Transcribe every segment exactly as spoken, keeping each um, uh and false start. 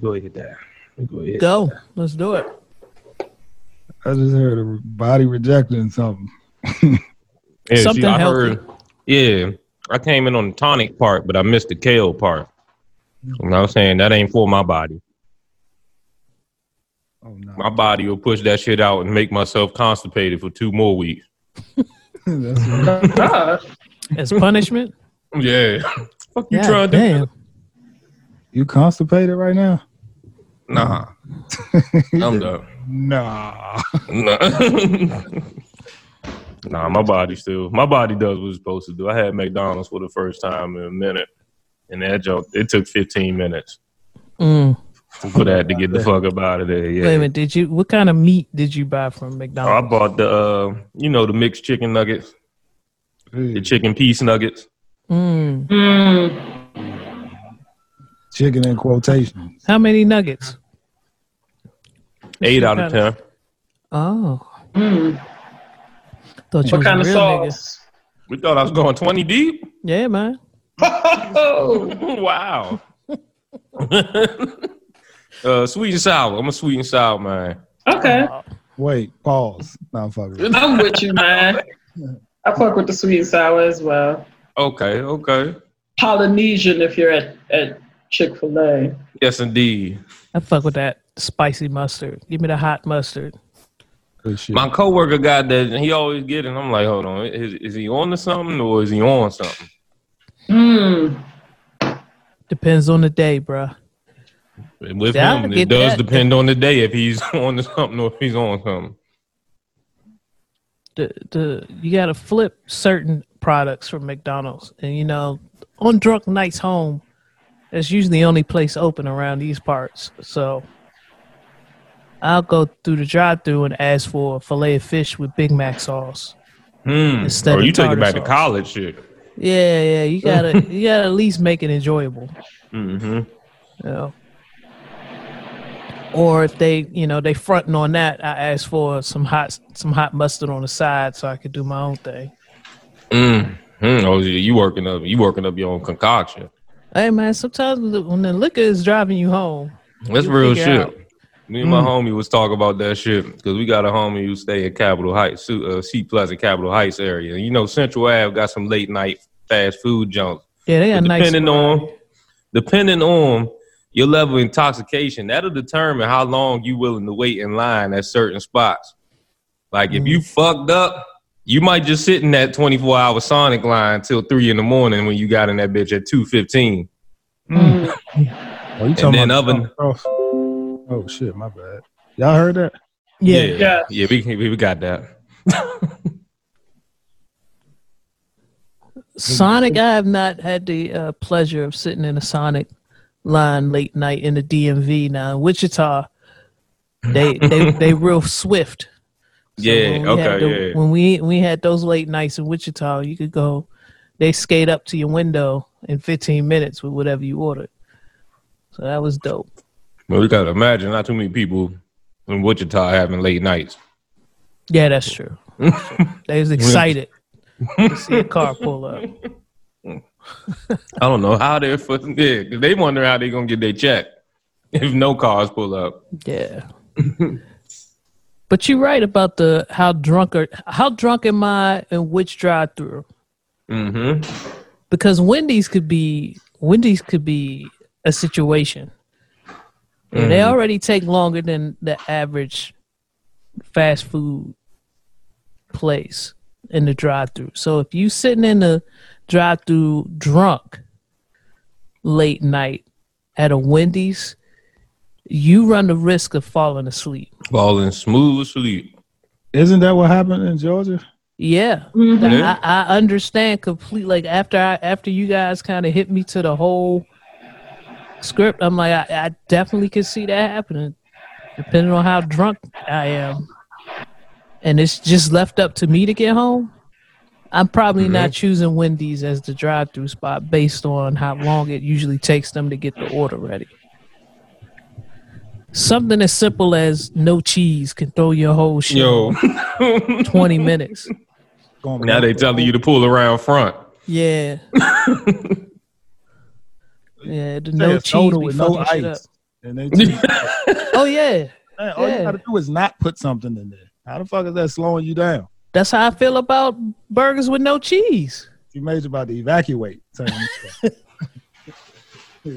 Go ahead, that. Go ahead. Go. Let's do it. I just heard a body rejecting something. yeah, something she, I heard, yeah, I came in on the tonic part, but I missed the kale part. And I was saying that ain't for my body. Oh, no. My body will push that shit out and make myself constipated for two more weeks. That's right. As punishment? Yeah. Fuck you yeah, trying damn. to You constipated right now? Nah. I'm done. Nah. Nah. Nah, my body still, my body does what it's supposed to do. I had McDonald's for the first time in a minute. And that joke, it took fifteen minutes mm. for that to get the fuck out of there. Yeah. Wait a minute, did you, what kind of meat did you buy from McDonald's? Oh, I bought the, uh, you know, the mixed chicken nuggets, mm. the chicken piece nuggets. Mm. Mm. Chicken in quotations. How many nuggets? Eight out of ten. Oh. Mm. What kind of sauce? Nigga. We thought I was going twenty deep Yeah, man. Wow. uh, sweet and sour. I'm a sweet and sour, man. Okay. Uh, wait, pause. No, I'm fucking I'm with you, man. I fuck with the sweet and sour as well. Okay, okay. Polynesian if you're at, at Chick-fil-A. Yes, indeed. I fuck with that spicy mustard. Give me the hot mustard. My coworker got that, and he always get it. And I'm like, hold on, is, is he on to something or is he on something? Hmm. Depends on the day, bro. With yeah, him, it does that. depend on the day if he's on to something or if he's on something. The the you gotta flip certain products from McDonald's, and you know, on drunk nights home, that's usually the only place open around these parts. So. I'll go through the drive-thru and ask for a fillet of fish with Big Mac sauce. Hmm. Instead oh, you take it back sauce. to college shit. Yeah, yeah. You gotta, you gotta at least make it enjoyable. Mm-hmm. You know? Or if they, you know, they fronting on that, I ask for some hot, some hot mustard on the side so I could do my own thing. Mm-hmm. Oh, you working up, you working up your own concoction. Hey man, sometimes when the liquor is driving you home, that's you real shit. Out. Me and my mm. homie was talking about that shit because we got a homie who stay at Capitol Heights, uh, C Pleasant Capitol Heights area. You know, Central Ave got some late night fast food junk. Yeah, they got nice. Depending on, depending on your level of intoxication, that'll determine how long you willing to wait in line at certain spots. Like mm. if you fucked up, you might just sit in that twenty-four hour Sonic line till three in the morning when you got in that bitch at two fifteen Mm. Oh, you talking about other. Oh shit, my bad. Y'all heard that? Yeah, yeah, yeah. yeah we, we we got that. Sonic, I have not had the uh, pleasure of sitting in a Sonic line late night in the D M V. Now in Wichita, they they they real swift. So yeah. Okay. The, yeah. When we we had those late nights in Wichita, you could go. They skate up to your window in fifteen minutes with whatever you ordered. So that was dope. Well, we gotta imagine not too many people in Wichita having late nights. Yeah, that's true. They was excited to see a car pull up. I don't know how they're fucking yeah, because they wonder how they're gonna get their check if no cars pull up. Yeah. But you're right about the how drunk are how drunk am I and which drive through? Mm-hmm. Because Wendy's could be Wendy's could be a situation. Mm. They already take longer than the average fast food place in the drive-thru. So if you sitting in the drive-thru drunk late night at a Wendy's, you run the risk of falling asleep. Falling smooth asleep. Isn't that what happened in Georgia? Yeah. Mm-hmm. I, I understand completely. Like after I, after you guys kind of hit me to the whole script, I'm like, I, I definitely could see that happening depending on how drunk I am. And it's just left up to me to get home. I'm probably mm-hmm. not choosing Wendy's as the drive-thru spot based on how long it usually takes them to get the order ready. Something as simple as no cheese can throw your whole shit Yo. twenty minutes Now they telling you to pull around front. Yeah. Yeah, the no cheese with no ice. And they just, oh yeah. Man, all yeah. you gotta do is not put something in there. How the fuck is that slowing you down? That's how I feel about burgers with no cheese. C Major about to evacuate.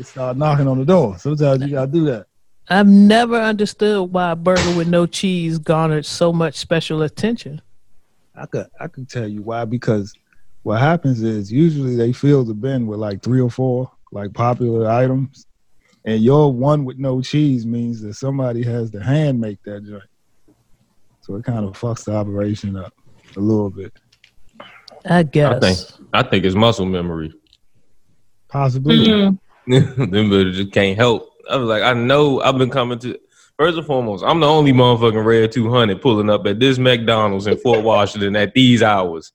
Start knocking on the door. Sometimes you gotta do that. I've never understood why a burger with no cheese garnered so much special attention. I could I could tell you why, because what happens is usually they fill the bin with like three or four like popular items, and your one with no cheese means that somebody has to hand make that joint. So it kind of fucks the operation up a little bit. I guess. I think, I think it's muscle memory. Possibly. Mm-hmm. Them bitches just can't help. I was like, I know I've been coming to... First and foremost, I'm the only motherfucking Red two hundred pulling up at this McDonald's in Fort Washington at these hours.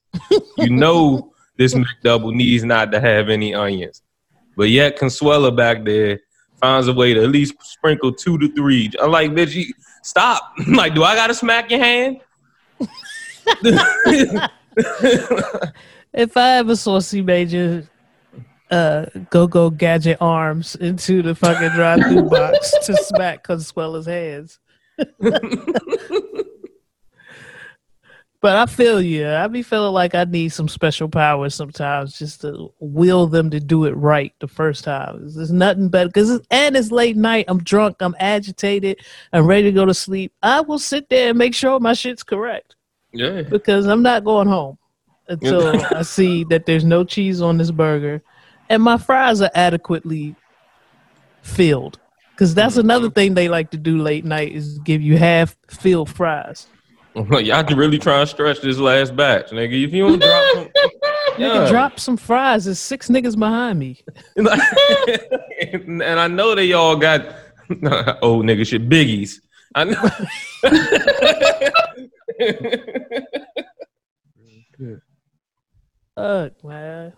You know this McDouble needs not to have any onions. But yet Consuela back there finds a way to at least sprinkle two to three. I'm like, bitch, you, stop. I'm like, do I got to smack your hand? If I ever saw C Major... Uh, go-go gadget arms into the fucking drive-thru box to smack Consuela's hands. But I feel you. I be feeling like I need some special powers sometimes just to will them to do it right the first time. There's nothing better. Cause it's, and it's late night. I'm drunk. I'm agitated. I'm ready to go to sleep. I will sit there and make sure my shit's correct. Yeah. Because I'm not going home until I see that there's no cheese on this burger. And my fries are adequately filled. Because that's another thing they like to do late night is give you half-filled fries. Y'all can really try and stretch this last batch, nigga. If you don't drop some... Nigga, yeah. drop some fries. There's six niggas behind me. And I know they all got old nigga shit biggies. I know. Fuck, man.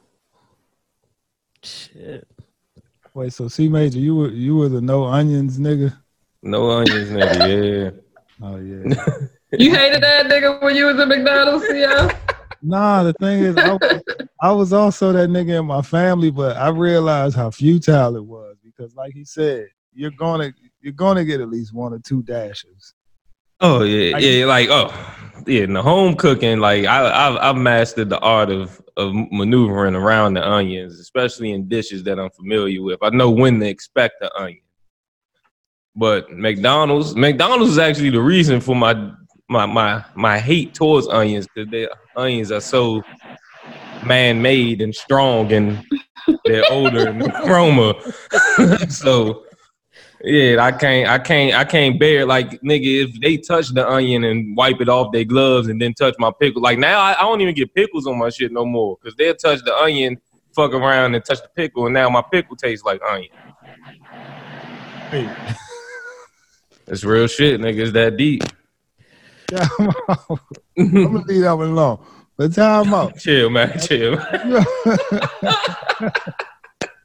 Shit. Wait, so C Major, you were you were the no onions nigga? No onions nigga, yeah. Oh yeah. You hated that nigga when you was at McDonald's, yeah? Nah, the thing is, I was, I was also that nigga in my family, but I realized how futile it was because, like he said, you're gonna you're gonna get at least one or two dashes. Oh yeah, like, yeah, like oh yeah. In the home cooking, like I I've, I've mastered the art of. of maneuvering around the onions, especially in dishes that I'm familiar with. I know when to expect the onion. But McDonald's, McDonald's is actually the reason for my my my, my hate towards onions, because their onions are so man-made and strong and they're older and chroma. So yeah, I can't I can't I can't bear like nigga if they touch the onion and wipe it off their gloves and then touch my pickle. Like now I, I don't even get pickles on my shit no more because they'll touch the onion, fuck around and touch the pickle, and now my pickle tastes like onion. Hey. That's real shit, nigga. It's that deep. Yeah, I'm, I'm gonna leave that one alone. But time out. Chill, man. Chill.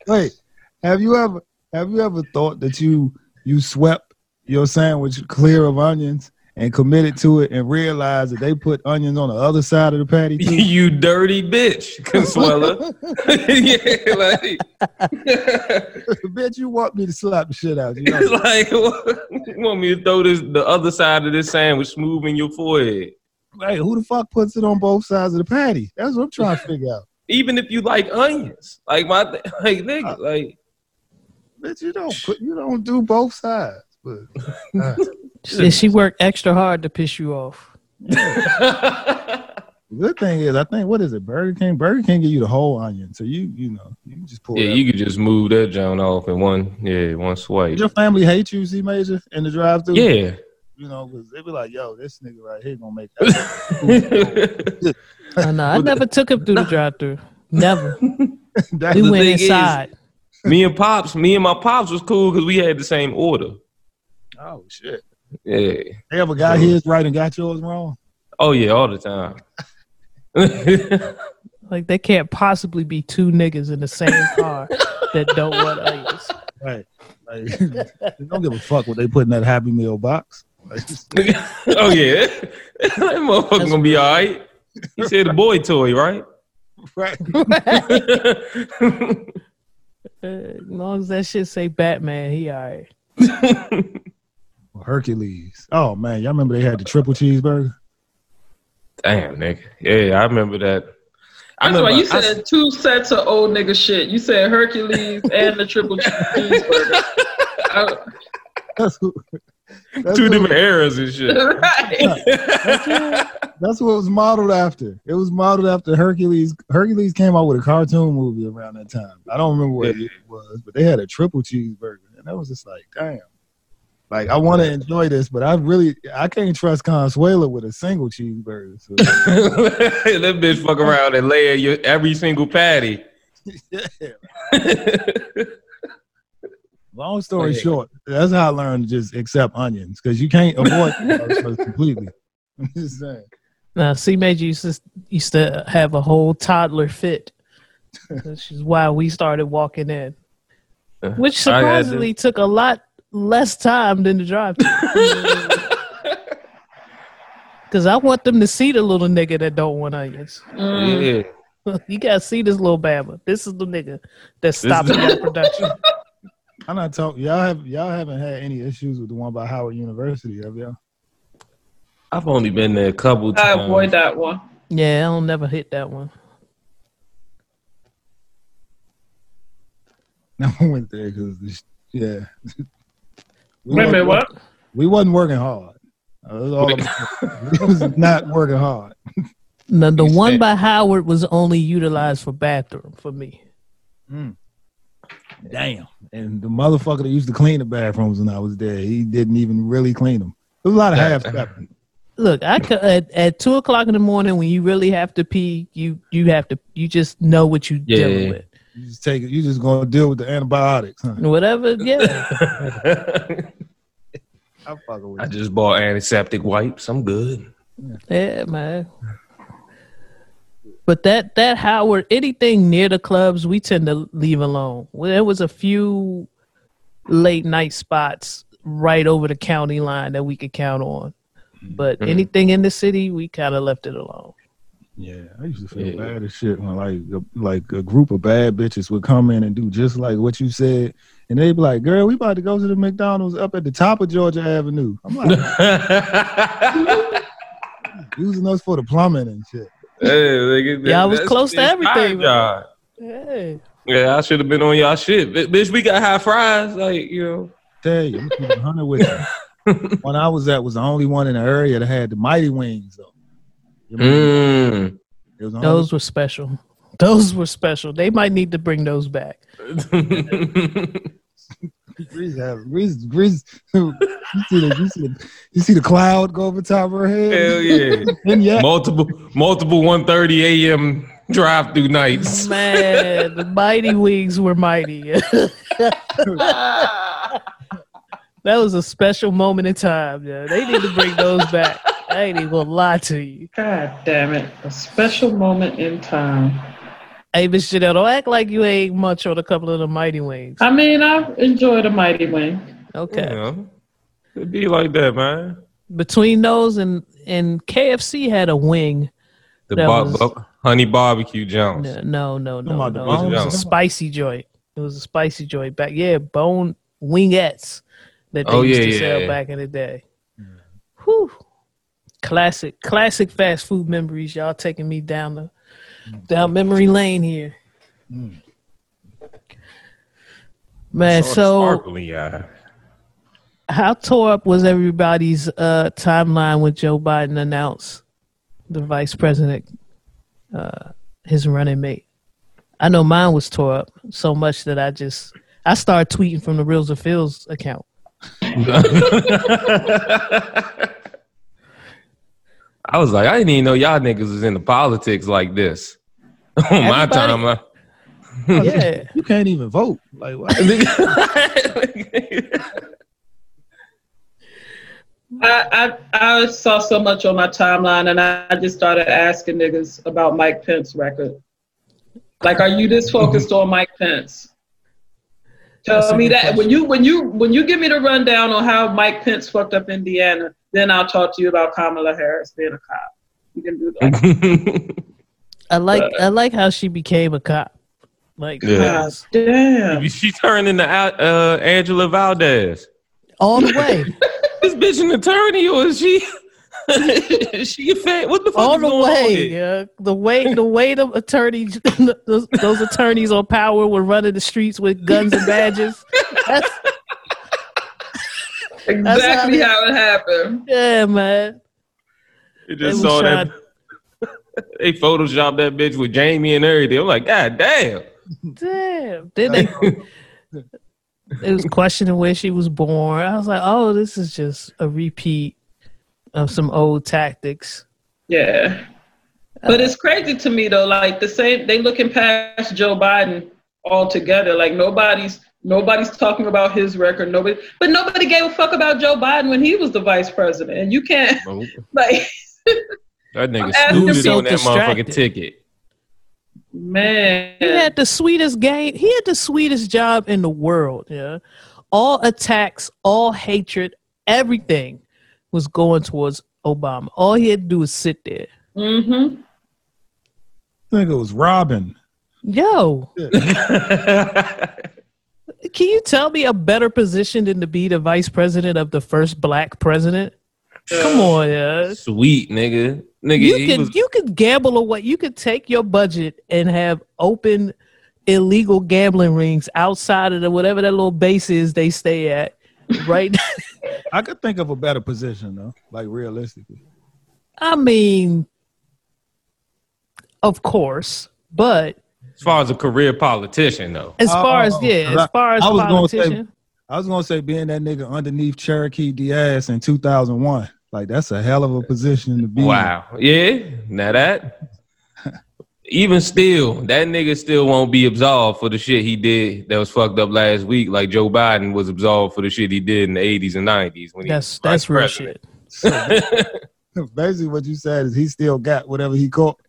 Wait, have you ever? Have you ever thought that you you swept your sandwich clear of onions and committed to it and realized that they put onions on the other side of the patty too? You dirty bitch, Consuela. Yeah, like bitch, you want me to slap the shit out of you. Know? Like you want me to throw this the other side of this sandwich smooth in your forehead. Like who the fuck puts it on both sides of the patty? That's what I'm trying to figure out. Even if you like onions. Like my like nigga, uh, like bitch, you don't put, you don't do both sides. But uh. Did she work extra hard to piss you off? Yeah. Good thing is, I think what is it? Burger King. Burger King give you the whole onion, so you you know you can just pull. Yeah, you could just move that joint off in one. Yeah, one swipe. Did your family hate you, C Major, in the drive-thru? Yeah, you know, because they be like, "Yo, this nigga right here gonna make." That. I know. I never took him through the drive-thru. Never. We went inside. Is, Me and Pops, me and my Pops was cool because we had the same order. Oh, shit. Yeah. They ever got his right and got yours wrong? Oh, yeah, all the time. Like, they can't possibly be two niggas in the same car that don't want onions. Right. Like, they don't give a fuck what they put in that Happy Meal box. Oh, yeah. That motherfucker going to be all right. You said the boy toy, right? Right. Right. Uh, as long as that shit say Batman, he all right. Hercules. Oh, man. Y'all remember they had the triple cheeseburger? Damn, nigga. Yeah, I remember that. I That's why you said I, two sets of old nigga shit. You said Hercules and the triple cheeseburger. I, That's what, that's Two different eras and shit. Right. Yeah, that's, what, that's what it was modeled after. It was modeled after Hercules. Hercules came out with a cartoon movie around that time. I don't remember what yeah. it was, but they had a triple cheeseburger. And I was just like, damn. Like, I want to enjoy this, but I really, I can't trust Consuela with a single cheeseburger. So. That bitch fuck around and layer your, every single patty. Yeah. Long story yeah. short, that's how I learned to just accept onions, because you can't avoid them completely. I'm just saying. Now, C Major used to, used to have a whole toddler fit, which is why we started walking in, which surprisingly to. took a lot less time than the drive-thru. Because I want them to see the little nigga that don't want onions. Mm. Yeah. You got to see this little bama. This is the nigga that stopped that production. I'm not talking. Y'all have y'all haven't had any issues with the one by Howard University, have y'all? I've only been there a couple times. I avoid that one. Yeah, I don't never hit that one. I went there because yeah. We Wait a minute, what? We wasn't working hard. It was, all it was not working hard. Now, the one by Howard was only utilized for bathroom for me. Mm. Damn. And the motherfucker that used to clean the bathrooms when I was there, he didn't even really clean them. There was a lot of half stepping. Look, I could, at, at two o'clock in the morning when you really have to pee, you you have to you just know what you're yeah, dealing yeah. with. You just take it. You just gonna deal with the antibiotics, huh? Whatever. Yeah. I, fucking with I just bought antiseptic wipes. I'm good. Yeah, man. But that, that Howard, anything near the clubs, we tend to leave alone. Well, there was a few late night spots right over the county line that we could count on. But mm-hmm. anything in the city, we kind of left it alone. Yeah, I used to feel yeah. bad as shit when like a, like a group of bad bitches would come in and do just like what you said. And they'd be like, girl, we about to go to the McDonald's up at the top of Georgia Avenue. I'm like, using us for the plumbing and shit. Hey, like, yeah, I was close to everything. Hey. Yeah, I should have been on y'all shit. B- bitch, we got high fries. Like, you know. Tell you, I'm keeping one hundred with you. When I was at was the only one in the area that had the Mighty Wings, though. You know, mm. was those were special. Those were special. They might need to bring those back. Grease, Grease, Grease. You see the, you see the, you see the cloud go over top of her head. Hell yeah! yeah. Multiple, multiple one thirty a.m. drive-through nights. Man, the Mighty Wings were mighty. That was a special moment in time. Yeah, they need to bring those back. I ain't even gonna lie to you. God damn it! A special moment in time. Hey, Miss Janelle, don't act like you ain't much on a couple of the Mighty Wings. I mean, I enjoyed a Mighty Wing. Okay. You know, it'd be like that, man. Between those and, and K F C had a wing. The bar- was, bar- Honey Barbecue Jones. No, no, no, no. no. It was a spicy joint. It was a spicy joint back. Yeah, bone wingettes that they oh, used yeah, to yeah, sell yeah. back in the day. Yeah. Whew. Classic, classic fast food memories. Y'all taking me down the down memory lane here. Mm. Man, so how tore up was everybody's uh, timeline when Joe Biden announced the vice president, uh, his running mate? I know mine was tore up so much that I just, I started tweeting from the Reels and Feels account. I was like, I didn't even know y'all niggas was into politics like this. On Everybody, my time, I, yeah, you can't even vote. Like, what? I, I I saw so much on my timeline, and I, I just started asking niggas about Mike Pence's record. Like, are you this focused on Mike Pence? Tell That's me that question. when you when you when you give me the rundown on how Mike Pence fucked up Indiana. Then I'll talk to you about Kamala Harris being a cop. You can do that. I like but, I like how she became a cop. Like, yeah. God damn. She turned into uh, Angela Valdez. all the way. This bitch an attorney, or is she? She a fan? What the fuck all is the going way, on here? Yeah. The way the way the attorneys, those, those attorneys on Power were running the streets with guns and badges. That's exactly how it, how it happened. Yeah, man. It just they saw that. They photoshopped that bitch with Jamie and everything. I'm like, God damn. Damn. Then they it was questioning where she was born. I was like, oh, this is just a repeat of some old tactics. Yeah. Uh, but it's crazy to me though, like the same they looking past Joe Biden altogether. Like nobody's nobody's talking about his record. Nobody but nobody gave a fuck about Joe Biden when he was the vice president. And you can't oh. like that nigga snooted on that motherfucking ticket. Man. He had the sweetest game. He had the sweetest job in the world. Yeah. All attacks, all hatred, everything was going towards Obama. All he had to do was sit there. Mm-hmm. Nigga was robbing. Yo. Can you tell me a better position than to be the vice president of the first black president? Come on, yeah. Sweet, nigga. Nigga, you could was... you could gamble away. You could take your budget and have open illegal gambling rings outside of the, whatever that little base is they stay at. Right. I could think of a better position though, like realistically. I mean, of course, but as far as a career politician though. As far oh, as yeah, as far as I, I was politician. Gonna say, I was gonna say being that nigga underneath Cherokee Diaz in two thousand one. Like, that's a hell of a position to be wow. in. Wow. Yeah. Now that. Even still, that nigga still won't be absolved for the shit he did that was fucked up last week. Like, Joe Biden was absolved for the shit he did in the eighties and nineties. When that's he that's real shit. So, basically, what you said is he still got whatever he caught.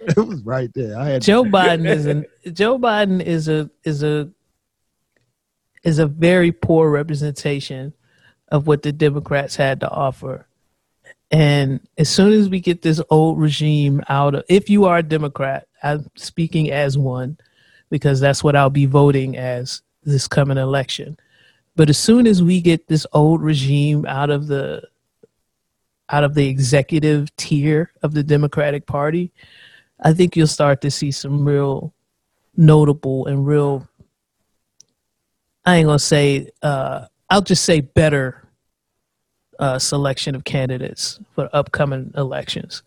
It was right there. I had Joe to- Biden is an Joe Biden is a is a is a very poor representation of what the Democrats had to offer. And as soon as we get this old regime out of, if you are a Democrat, I'm speaking as one, because that's what I'll be voting as this coming election. But as soon as we get this old regime out of the, out of the executive tier of the Democratic Party, I think you'll start to see some real notable and real, I ain't gonna say, uh, I'll just say better uh, selection of candidates for upcoming elections.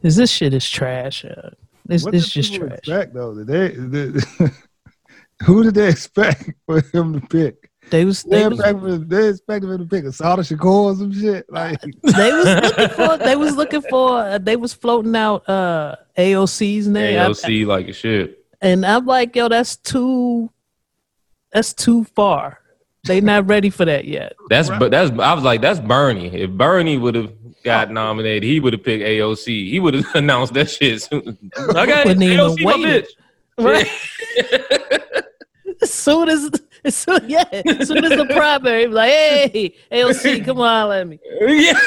Because this shit is trash. Uh, this what this just trash. Expect, though? Did they, did, who did they expect for him to pick? They was they, they, was, expected, they expected him to pick a Asada Shakur or some shit. Like they was looking for. They was looking for. Uh, they was floating out uh, A O C's name. A O C I, like a shit. And I'm like, yo, that's too. That's too far. They not ready for that yet. That's but that's. I was like, that's Bernie. If Bernie would have got nominated, he would have picked A O C. He would have announced that shit soon. I got A O C, my bitch. Right. as soon as, as soon, yeah, as soon as the primary, like, hey, A O C, come on, let me. Yeah.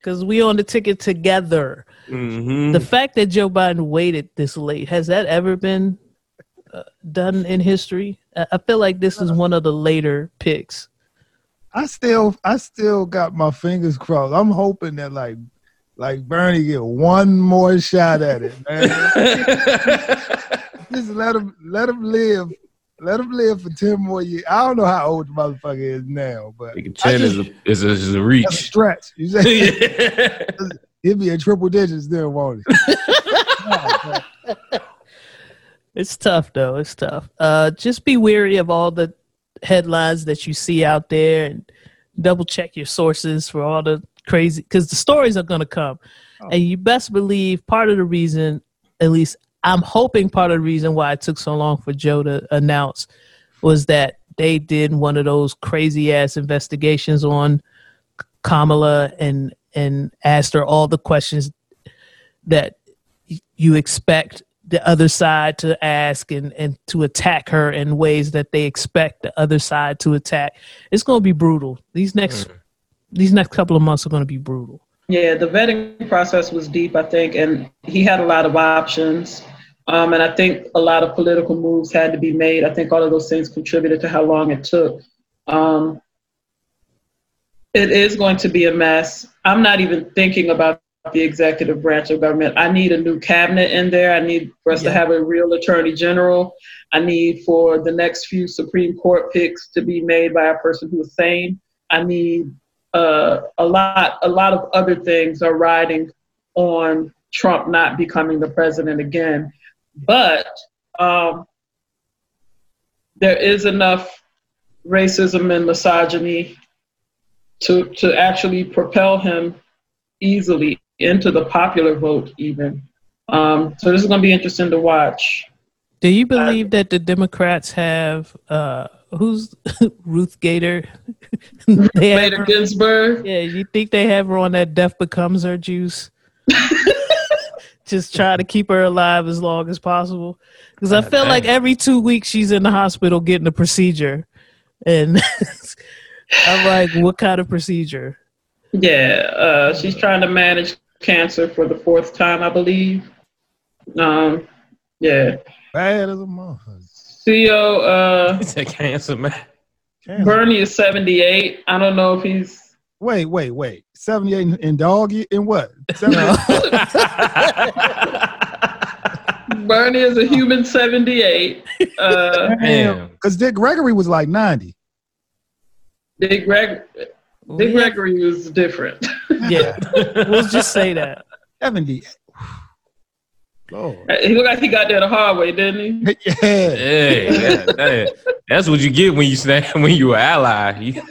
Because we on the ticket together. Mm-hmm. The fact that Joe Biden waited this late, has that ever been done in history? I feel like this is one of the later picks. I still, I still got my fingers crossed. I'm hoping that like, like Bernie get one more shot at it, man. Just let him, let him live, let him live for ten more years. I don't know how old the motherfucker is now, but ten is a, is a, is a reach. That's a stretch. You say he'll be in triple digits there, won't he? No, but, it's tough, though. It's tough. Uh, just be wary of all the headlines that you see out there and double-check your sources for all the crazy – because the stories are going to come. Oh. And you best believe part of the reason, at least I'm hoping part of the reason why it took so long for Joe to announce was that they did one of those crazy-ass investigations on Kamala and, and asked her all the questions that y- you expect – the other side to ask and, and to attack her in ways that they expect the other side to attack. It's going to be brutal. These next, mm. these next couple of months are going to be brutal. Yeah. The vetting process was deep, I think. And he had a lot of options. Um, and I think a lot of political moves had to be made. I think all of those things contributed to how long it took. Um, it is going to be a mess. I'm not even thinking about the executive branch of government. I need a new cabinet in there. I need for us yeah. to have a real attorney general. I need for the next few Supreme Court picks to be made by a person who is sane. I need uh, a lot, a lot of other things are riding on Trump not becoming the president again. But um, there is enough racism and misogyny to to actually propel him easily into the popular vote even. Um, so this is going to be interesting to watch. Do you believe I, that the Democrats have, uh, who's Ruth Gator? Ruth Bader Ginsburg? Yeah, you think they have her on that Death Becomes Her juice? Just try to keep her alive as long as possible. Because I feel like every two weeks she's in the hospital getting a procedure. And I'm like, what kind of procedure? Yeah, uh, she's trying to manage cancer for the fourth time, I believe. Um, yeah. Bad as a motherfucker. C E O, uh, it's a cancer man. Cancer. Bernie is seventy-eight. I don't know if he's. Wait, wait, wait. seventy-eight and dog and what? Bernie is a human seventy-eight. Uh, Damn. Because Dick Gregory was like ninety. Dick Gregory. Dick Gregory was different. Yeah, we'll just say that. seventy. Lord. He looked like he got there the hard way, didn't he? Yeah. Hey, that, that, that's what you get when you snap, when you an ally. You,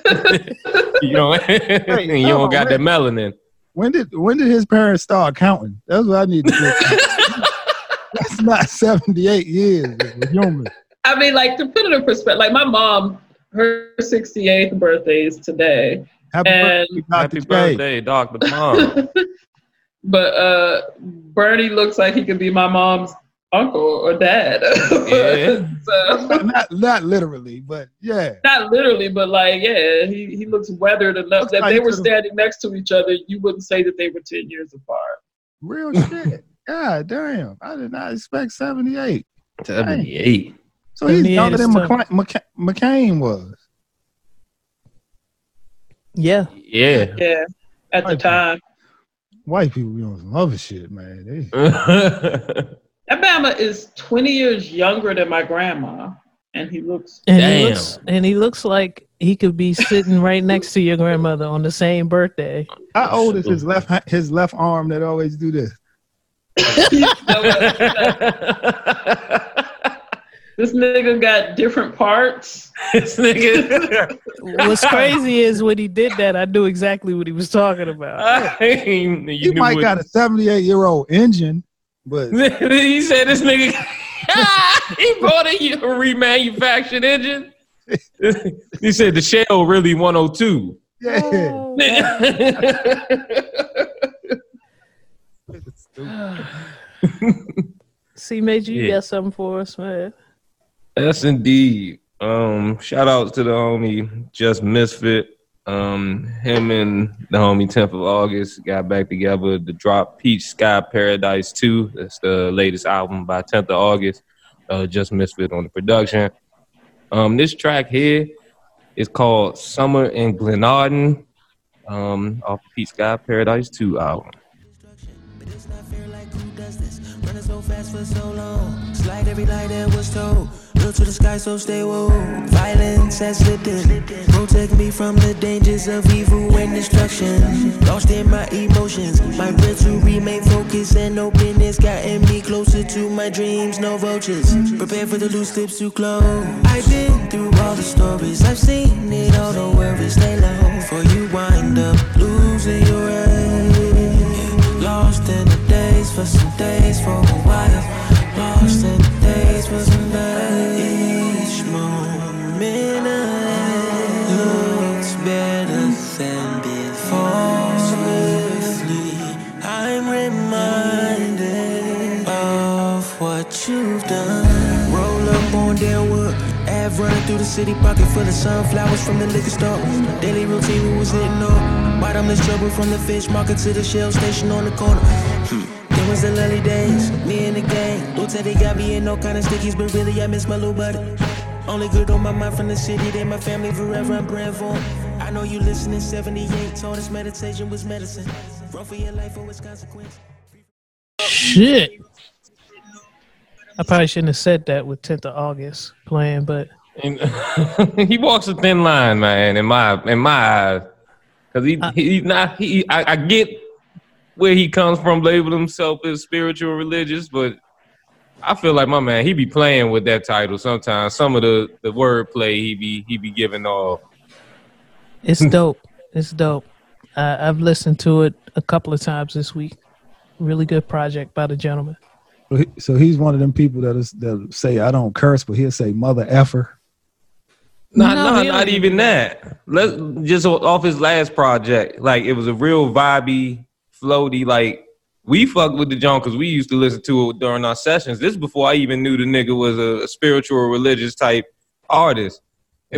you don't, hey, you don't on, got when, that melanin. When did when did his parents start counting? That's what I need to get. That's not seventy-eight years. Human. I mean, like, to put it in perspective, like, my mom, her sixty-eighth birthday is today. Happy and birthday, Doctor Happy birthday, Doctor Mom. But uh, Bernie looks like he could be my mom's uncle or dad. Yeah. So, not, not literally, but yeah. Not literally, but like, yeah, he, he looks weathered enough looks that like they were standing next to each other. You wouldn't say that they were ten years apart. Real shit. God damn. I did not expect seventy-eight. seventy-eight. Dang. So he's younger than McCla- McCa- McCain was. Yeah. Yeah. Yeah. At white the time. People. White people be on some other shit, man. They... That Bama is twenty years younger than my grandma. And he looks and damn. He looks, and he looks like he could be sitting right next to your grandmother on the same birthday. How old is his left his left arm that always do this? This nigga got different parts. This nigga. What's crazy is when he did that, I knew exactly what he was talking about. You he might got a seventy-eight-year-old engine, but... He said this nigga... He bought a remanufactured engine. He said the Shell really one oh two. Yeah. Oh. C Major, you yeah. got something for us, man. Yes, indeed. Um, shout out to the homie Just Misfit. Um, him and the homie tenth of August got back together to drop Peach Sky Paradise two. That's the latest album by tenth of August. Uh, Just Misfit on the production. Um, this track here is called Summer in Glenarden, um, off the Peach Sky Paradise two album. So fast for so long, slide every lie that was told. Look to the sky, so stay woke. Violence has slipped in. Protect me from the dangers of evil and destruction. Lost in my emotions, my will to remain focused and open has gotten me closer to my dreams. No vultures, prepare for the loose lips to close. I've been through all the stories, I've seen it all. Don't worry, stay low, for you wind up losing your head. Lost in the days for some days for a while, lost in the days for some days. Each moment looks better than before. Swiftly, I'm reminded of what you've done. Roll up on their work. I've run through the city pocket full of sunflowers from the liquor store. Daily routine we was hitting on. Bottomless trouble from the fish market to the Shell station on the corner. Hmm. was the lovely days, me and the gang. Lil' Teddy got me in all kind of stickies, but really I miss my little buddy. Only good on my mind from the city, they my family forever, I'm praying for them. I know you listening, seventy-eight, told us meditation was medicine. Run for your life or its consequence. Shit. I probably shouldn't have said that with tenth of August playing, but... And, he walks a thin line, man, in my in my eyes. Because he, he's not... He, I, I get where he comes from, labeling himself as spiritual, religious, but I feel like my man, he be playing with that title sometimes. Some of the, the wordplay he be, he be giving off. It's dope. It's dope. Uh, I've listened to it a couple of times this week. Really good project by the gentleman. So he's one of them people that is that say, I don't curse, but he'll say, mother effer. Not, no, not, not even that. Let's just off his last project. Like, it was a real vibey, floaty. Like, we fucked with the John because we used to listen to it during our sessions. This is before I even knew the nigga was a, a spiritual, religious type artist.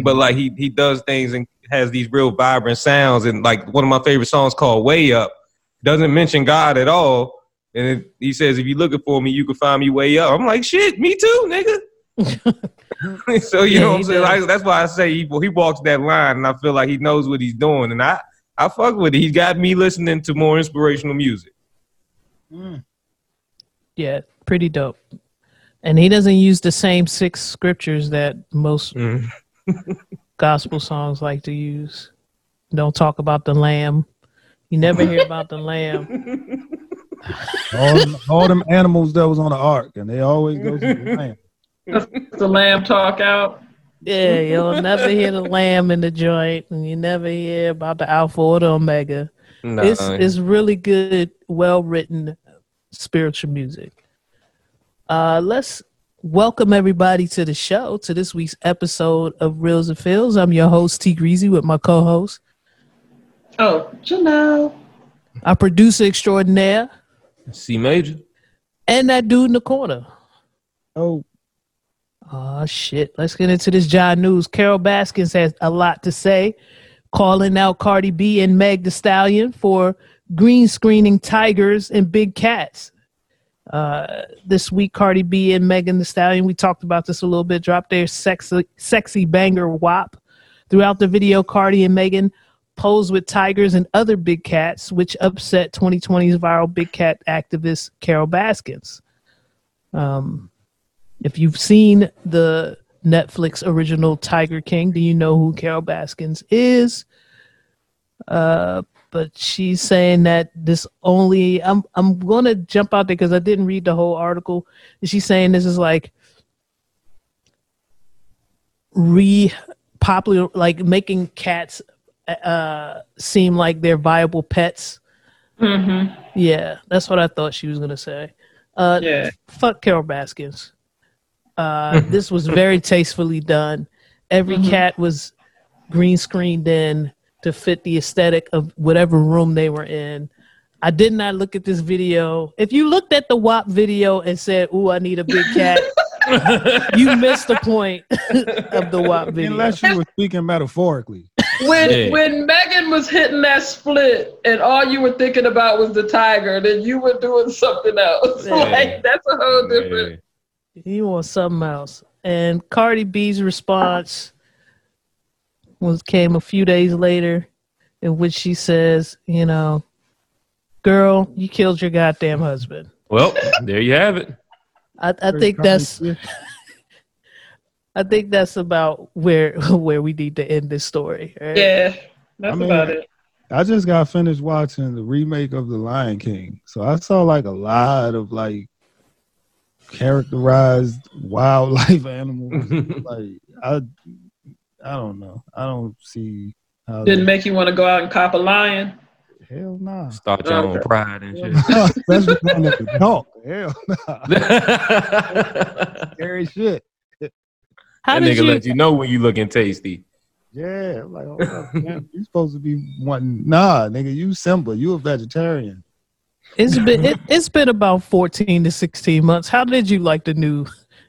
But, like, he, he does things and has these real vibrant sounds. And, like, one of my favorite songs called Way Up doesn't mention God at all. And it, he says, if you're looking for me, you can find me way up. I'm like, shit, me too, nigga. So, you yeah, know what I'm saying? Like, that's why I say he, he walks that line, and I feel like he knows what he's doing. And I, I fuck with it. He's got me listening to more inspirational music. Mm. Yeah, pretty dope. And he doesn't use the same six scriptures that most mm. gospel songs like to use. Don't talk about the lamb. You never hear about the lamb. all, them, all them animals that was on the ark, and they always go to the lamb. The lamb talk out. Yeah, you'll never hear the lamb in the joint, and you never hear about the alpha or the omega. No. It's it's really good, well written spiritual music. Uh, let's welcome everybody to the show, to this week's episode of Reels and Feels. I'm your host T Greasy with my co-host. Oh, Janelle. Our producer extraordinaire. C Major. And that dude in the corner. Oh. Oh, shit. Let's get into this John news. Carole Baskin has a lot to say, calling out Cardi B and Meg Thee Stallion for green screening tigers and big cats. Uh, this week, Cardi B and Megan Thee Stallion, we talked about this a little bit, dropped their sexy, sexy banger W A P. Throughout the video, Cardi and Megan posed with tigers and other big cats, which upset twenty twenty's viral big cat activist Carole Baskin. Um, if you've seen the Netflix original Tiger King, do you know who Carole Baskin is? Uh, but she's saying that this only... I'm I'm going to jump out there because I didn't read the whole article. She's saying this is like re-popular, like making cats... Uh, seem like they're viable pets. Mm-hmm. Yeah, that's what I thought she was gonna say. Uh, yeah. Fuck Carole Baskin. Uh, this was very tastefully done. Every mm-hmm. cat was green screened in to fit the aesthetic of whatever room they were in. I did not look at this video. If you looked at the W A P video and said, "Ooh, I need a big cat," you missed the point of the W A P video. Unless you were speaking metaphorically. When yeah. when Megan was hitting that split and all you were thinking about was the tiger, then you were doing something else. Yeah. Like, that's a whole different... He wants something else. And Cardi B's response was came a few days later, in which she says, you know, girl, you killed your goddamn husband. Well, there you have it. I, I think that's... I think that's about where where we need to end this story. Right? Yeah, that's I mean, about it. I just got finished watching the remake of The Lion King, so I saw like a lot of like characterized wildlife animals. Like I, I don't know. I don't see how. Didn't that... make you want to go out and cop a lion? Hell no. Nah. Start your oh, own okay. pride and shit. Especially when it's an adult. Hell nah. Scary shit. How that nigga you... let you know when you looking tasty. Yeah, I'm like, oh, man, you supposed to be wanting. Nah, nigga, you Simba, you a vegetarian. It's been it, it's been about fourteen to sixteen months. How did you like the new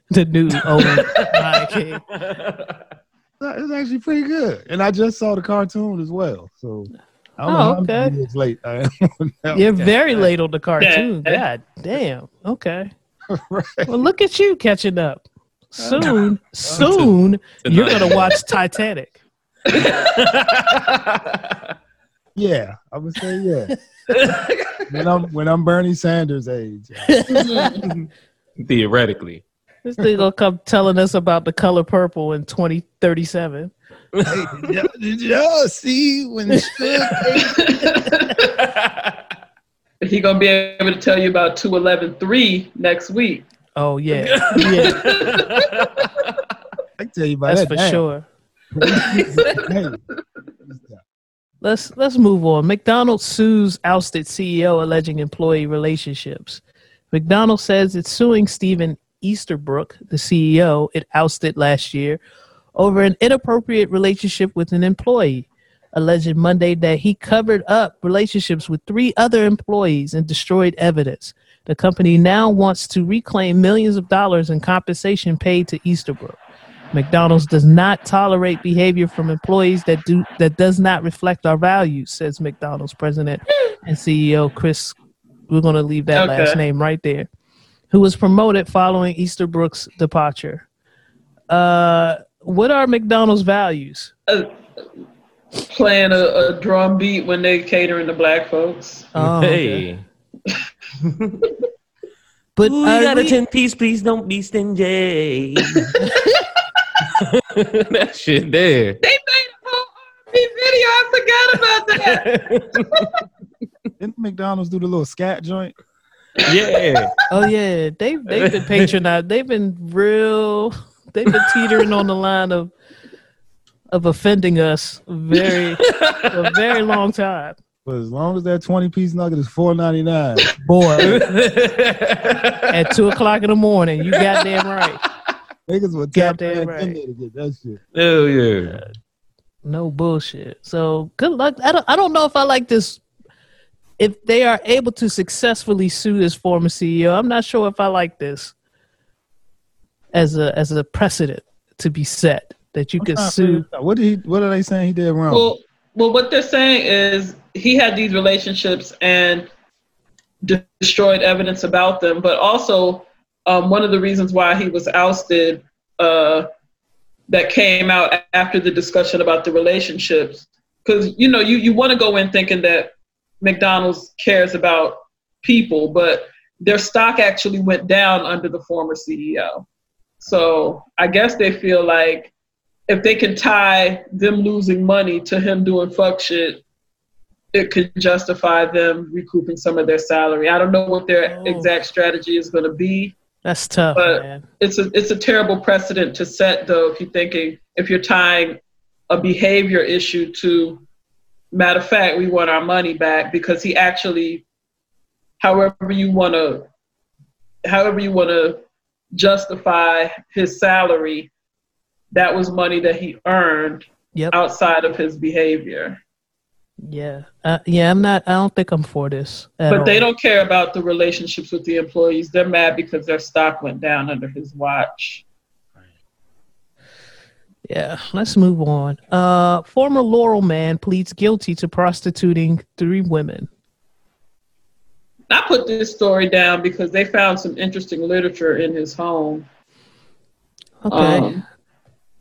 the new old Lion King? It's actually pretty good, and I just saw the cartoon as well. So I don't oh, know okay. It's late. You're very late on the cartoon. God damn. Okay. Right. Well, look at you catching up. Soon, soon, to, to you're going to watch Titanic. Yeah, I would say yeah. when I'm when I'm Bernie Sanders' age, theoretically, this thing gonna come telling us about The Color Purple in twenty thirty-seven. Hey, did, y'all, did y'all see when? He gonna be able to tell you about two eleven three next week. Oh yeah, yeah. I can tell you about That's that. That's for Damn. Sure. Let's let's move on. McDonald's sues ousted C E O alleging employee relationships. McDonald's says it's suing Stephen Easterbrook, the C E O it ousted last year, over an inappropriate relationship with an employee, alleging Monday that he covered up relationships with three other employees and destroyed evidence. The company now wants to reclaim millions of dollars in compensation paid to Easterbrook. McDonald's does not tolerate behavior from employees that do that does not reflect our values, says McDonald's president and C E O Chris. We're going to leave that okay. last name right there. Who was promoted following Easterbrook's departure. Uh, what are McDonald's values? Uh, playing a, a drum beat when they catering to black folks. Oh, hey. Okay. But ooh, I got we... a ten piece, please don't be stingy. That shit there. They made a whole R and B video. I forgot about that. Didn't McDonald's do the little scat joint? Yeah. Oh yeah. They they've been patronized. They've been real. They've been teetering on the line of of offending us very a very long time. But as long as that twenty piece nugget is four ninety-nine, boy. At two o'clock in the morning, you goddamn right. Niggas would tap in to get that shit. Hell yeah. No bullshit. So good luck. I don't, I don't know if I like this. If they are able to successfully sue this former C E O, I'm not sure if I like this as a as a precedent to be set that you can sue. What did he, what are they saying he did wrong? Well, well, what they're saying is he had these relationships and de- destroyed evidence about them, but also. Um, one of the reasons why he was ousted uh, that came out after the discussion about the relationships, because, you know, you, you want to go in thinking that McDonald's cares about people, but their stock actually went down under the former C E O. So I guess they feel like if they can tie them losing money to him doing fuck shit, it could justify them recouping some of their salary. I don't know what their oh. exact strategy is going to be. That's tough, but man. It's a it's a terrible precedent to set, though. If you're thinking, if you're tying a behavior issue to, matter of fact, we want our money back because he actually, however you want to, however you want to justify his salary, that was money that he earned yep. outside of his behavior. Yeah, uh, yeah, I'm not. I don't think I'm for this. But all. They don't care about the relationships with the employees. They're mad because their stock went down under his watch. Yeah, let's move on. Uh, former Laurel man pleads guilty to prostituting three women. I put this story down because they found some interesting literature in his home. Okay. Um,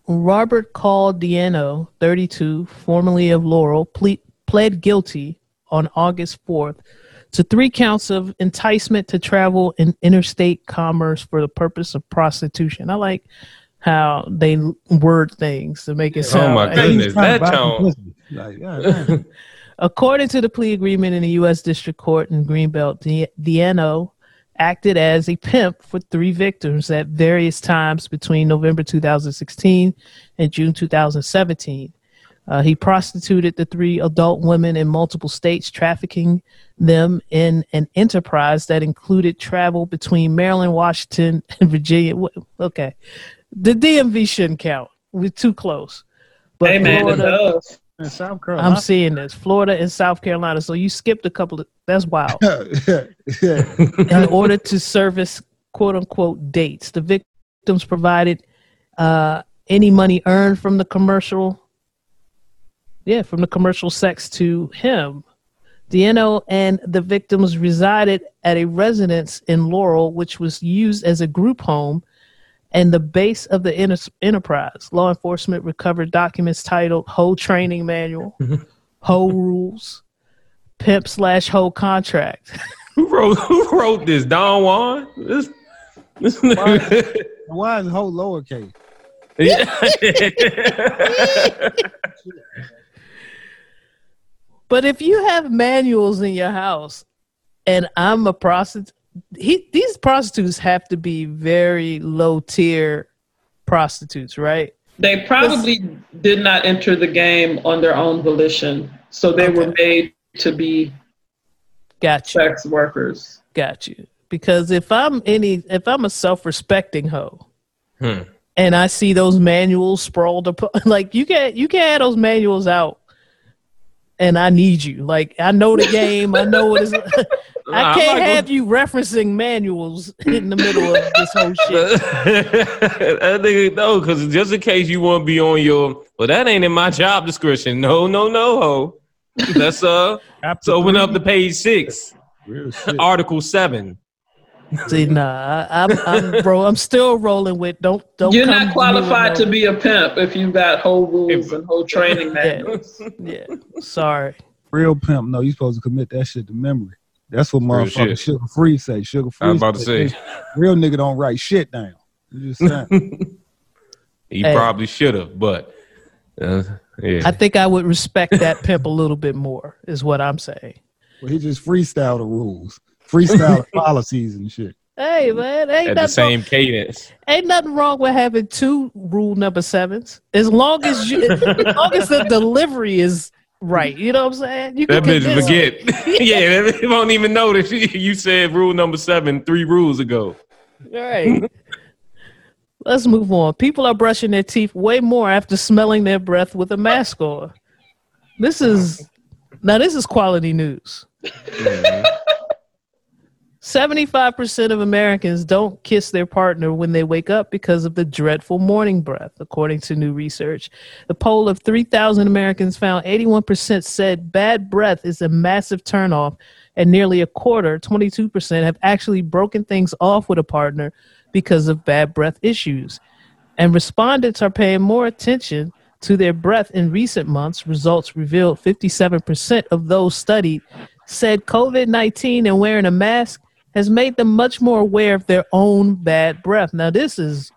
Robert Caldiano, thirty-two, formerly of Laurel, pleaded. pled guilty on August fourth to three counts of enticement to travel in interstate commerce for the purpose of prostitution. I like how they word things to make it sound. Oh my goodness, that tone. Like, yeah. According to the plea agreement in the U S District Court in Greenbelt, De- Deano acted as a pimp for three victims at various times between November two thousand sixteen and June two thousand seventeen. Uh, he prostituted the three adult women in multiple states, trafficking them in an enterprise that included travel between Maryland, Washington, and Virginia. Okay. The D M V shouldn't count. We're too close. But hey, man, Florida, it does. In South Carolina. I'm seeing this. Florida and South Carolina. So you skipped a couple of – that's wild. In order to service, quote-unquote, dates, the victims provided uh, any money earned from the commercial – yeah, from the commercial sex to him. D'Anno and the victims resided at a residence in Laurel, which was used as a group home and the base of the enter- enterprise. Law enforcement recovered documents titled Hoe Training Manual, Hoe Rules, Pimp slash Hoe Contract. Who wrote who wrote this? Don Juan? This, this why, is, why is Hoe lowercase? But if you have manuals in your house, and I'm a prostitute, he, these prostitutes have to be very low-tier prostitutes, right? They probably That's, did not enter the game on their own volition, so they okay. were made to be Got you. sex workers. Got you. Because if I'm any, if I'm a self-respecting hoe, hmm. and I see those manuals sprawled up, like you can't, you can't have those manuals out. And I need you. Like, I know the game. I know what it's like. I can't have gonna... you referencing manuals in the middle of this whole shit. I think, no, because just in case you want to be on your, well, that ain't in my job description. No, no, no, ho. That's uh, so open up to page six, article seven. See, nah, I, I'm, I'm, bro, I'm still rolling with don't, don't. You're come not qualified to, to be a pimp if you've got whole rules and whole training manuals. Yeah, yeah, sorry. Real pimp, no, you're supposed to commit that shit to memory. That's what motherfucking Sugar Free say. Sugar Free. I was about to say, real nigga don't write shit down. You just saying. He hey. probably should have, but uh, yeah. I think I would respect that pimp a little bit more. Is what I'm saying. Well, he just freestyled the rules. Freestyle policies and shit. Hey, man. Ain't At the same wrong. cadence. Ain't nothing wrong with having two rule number sevens. As long as you, as long as the delivery is right. You know what I'm saying? You that can bitch forget. Yeah, they yeah, won't even notice you said rule number seven three rules ago. All right. Let's move on. People are brushing their teeth way more after smelling their breath with a mask on. This is, now this is quality news. Yeah. seventy-five percent of Americans don't kiss their partner when they wake up because of the dreadful morning breath, according to new research. The poll of three thousand Americans found eighty-one percent said bad breath is a massive turnoff, and nearly a quarter, twenty-two percent, have actually broken things off with a partner because of bad breath issues. And respondents are paying more attention to their breath in recent months. Results revealed fifty-seven percent of those studied said COVID nineteen and wearing a mask has made them much more aware of their own bad breath. Now, this is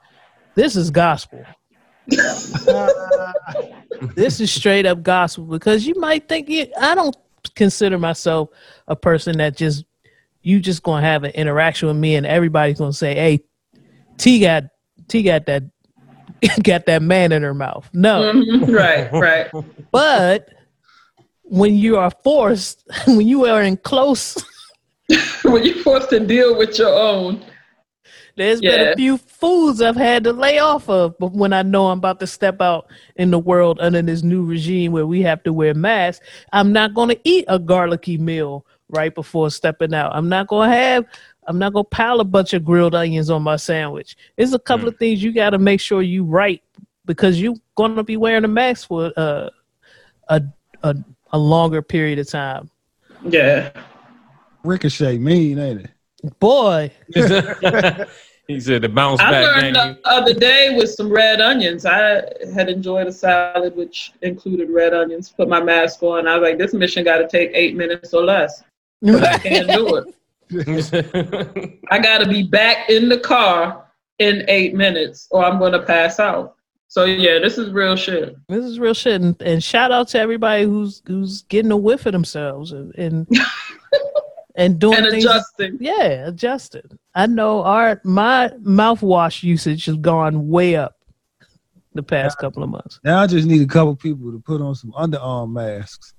this is gospel. uh, this is straight up gospel, because you might think, you, I don't consider myself a person that just, you just going to have an interaction with me and everybody's going to say, hey, T got T got that, got that man in her mouth. No. Mm-hmm. Right, right. But when you are forced, when you are in close... when you're forced to deal with your own. There's yeah. been a few foods I've had to lay off of, but when I know I'm about to step out in the world under this new regime where we have to wear masks, I'm not going to eat a garlicky meal right before stepping out. I'm not going to have, I'm not going to pile a bunch of grilled onions on my sandwich. There's a couple mm. of things you got to make sure you right, because you're going to be wearing a mask for uh, a, a, a longer period of time. Yeah. Ricochet mean, ain't it? Boy. He said the bounce back. I learned the other day with some red onions. I had enjoyed a salad which included red onions. Put my mask on. I was like, this mission got to take eight minutes or less. But I can't do it. I got to be back in the car in eight minutes or I'm going to pass out. So, yeah, this is real shit. This is real shit. And, and shout out to everybody who's who's getting a whiff of themselves. And... and And doing and things, adjusting. Yeah, adjusting. I know our my mouthwash usage has gone way up the past now, couple of months. Now I just need a couple people to put on some underarm masks.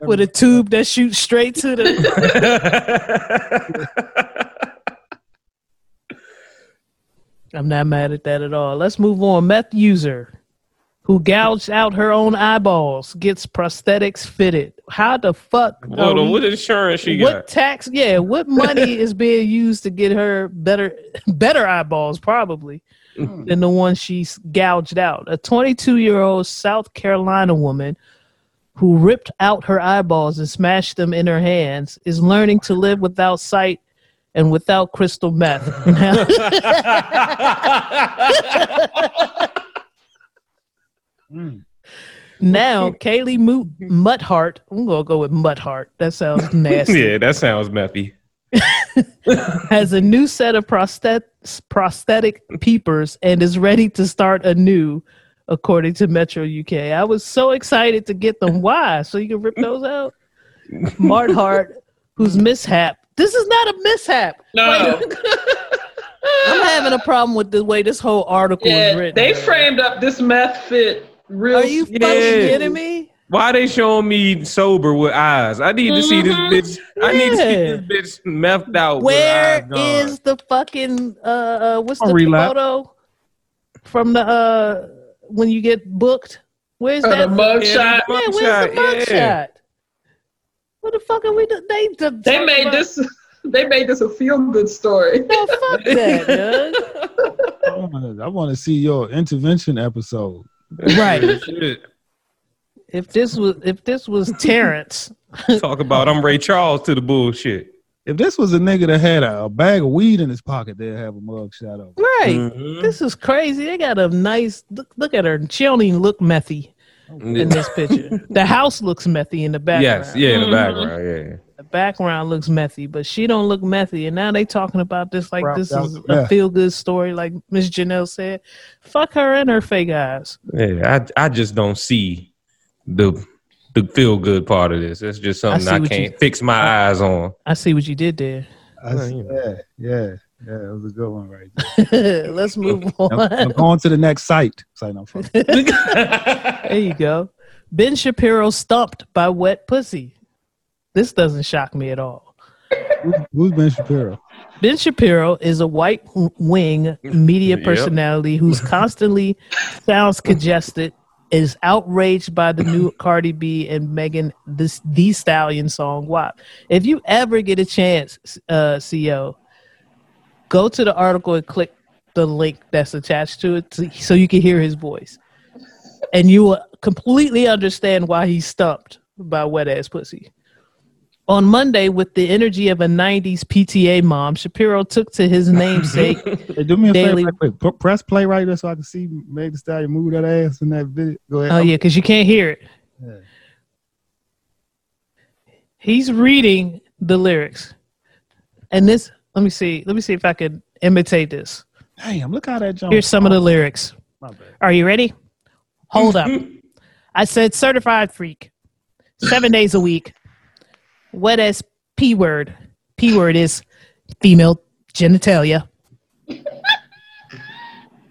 With a tube that shoots straight to the... I'm not mad at that at all. Let's move on. Meth user who gouged out her own eyeballs gets prosthetics fitted. How the fuck? Hold on, what insurance she got? What tax? Yeah, what money is being used to get her better, better eyeballs? Probably. mm. than the one she's gouged out. A twenty-two-year-old South Carolina woman who ripped out her eyeballs and smashed them in her hands is learning to live without sight and without crystal meth. mm. Now, Kaylee Mo- Mutthart, I'm going to go with Mutthart. That sounds nasty. Yeah, that sounds methy. Has a new set of prosthetic, prosthetic peepers and is ready to start anew, according to Metro U K. I was so excited to get them. Why? So you can rip those out? Mutthart, whose mishap. This is not a mishap. No. Wait, I'm having a problem with the way this whole article yeah, is written. They framed up this meth fit. Real Are you fucking yeah. kidding me? Why they showing me sober with eyes? I need to mm-hmm. see this bitch. Yeah. I need to see this bitch methed out. Where with eyes is the fucking uh? What's I'll the relapse. Photo from the uh when you get booked? Where's oh, that mugshot? Yeah, where's shot. the mugshot? Yeah. What the fuck are we doing? They they made about- this. They made this a feel-good story. No, fuck that, dude. I want to see your intervention episode. Right. If this was if this was Terrence, talk about I'm Ray Charles to the bullshit. If this was a nigga that had a, a bag of weed in his pocket, they'd have a mug shot up. Right. Mm-hmm. This is crazy. They got a nice look. Look at her. She don't even look methy okay. in this picture. The house looks methy in the background. Yes. Yeah. In the background. Mm-hmm. Yeah. The background looks methy, but she don't look methy. And now they talking about this like Rob, this is yeah. a feel-good story, like Miss Janelle said. Fuck her and her fake eyes. Yeah, I I just don't see the the feel-good part of this. It's just something I, I can't you, fix my I, eyes on. I see what you did there. I see, yeah, yeah, yeah. That was a good one right there. Let's move on. I'm going to the next site. Site no fuck. There you go. Ben Shapiro stumped by wet pussy. This doesn't shock me at all. Who's Ben Shapiro? Ben Shapiro is a white-wing media yep. personality who's constantly sounds congested, is outraged by the new Cardi B and Megan Thee Stallion song, W A P. If you ever get a chance, uh, C O, go to the article and click the link that's attached to it to, so you can hear his voice. And you will completely understand why he's stumped by wet-ass pussy. On Monday, with the energy of a nineties P T A mom, Shapiro took to his namesake. Hey, do me a daily... favor, wait, wait. Press play right there so I can see Megan Thee Stallion move that ass in that video. Go ahead. Oh, yeah, because you can't hear it. Yeah. He's reading the lyrics. And this, let me see. Let me see if I can imitate this. Damn, look how that jump. Here's some of the lyrics. My bad. Are you ready? Hold up. I said certified freak. Seven days a week. Wet ass P word. P word is female genitalia.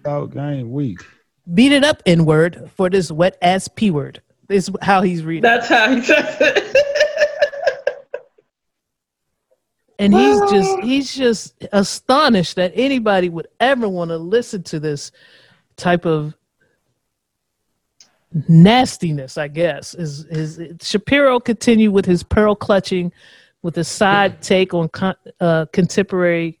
Oh, game weak. Beat it up N word for this wet ass P word. Is how he's reading. That's how he says it. And he's just he's just astonished that anybody would ever want to listen to this type of nastiness, I guess, is is Shapiro continued with his pearl clutching, with a side take on con, uh, contemporary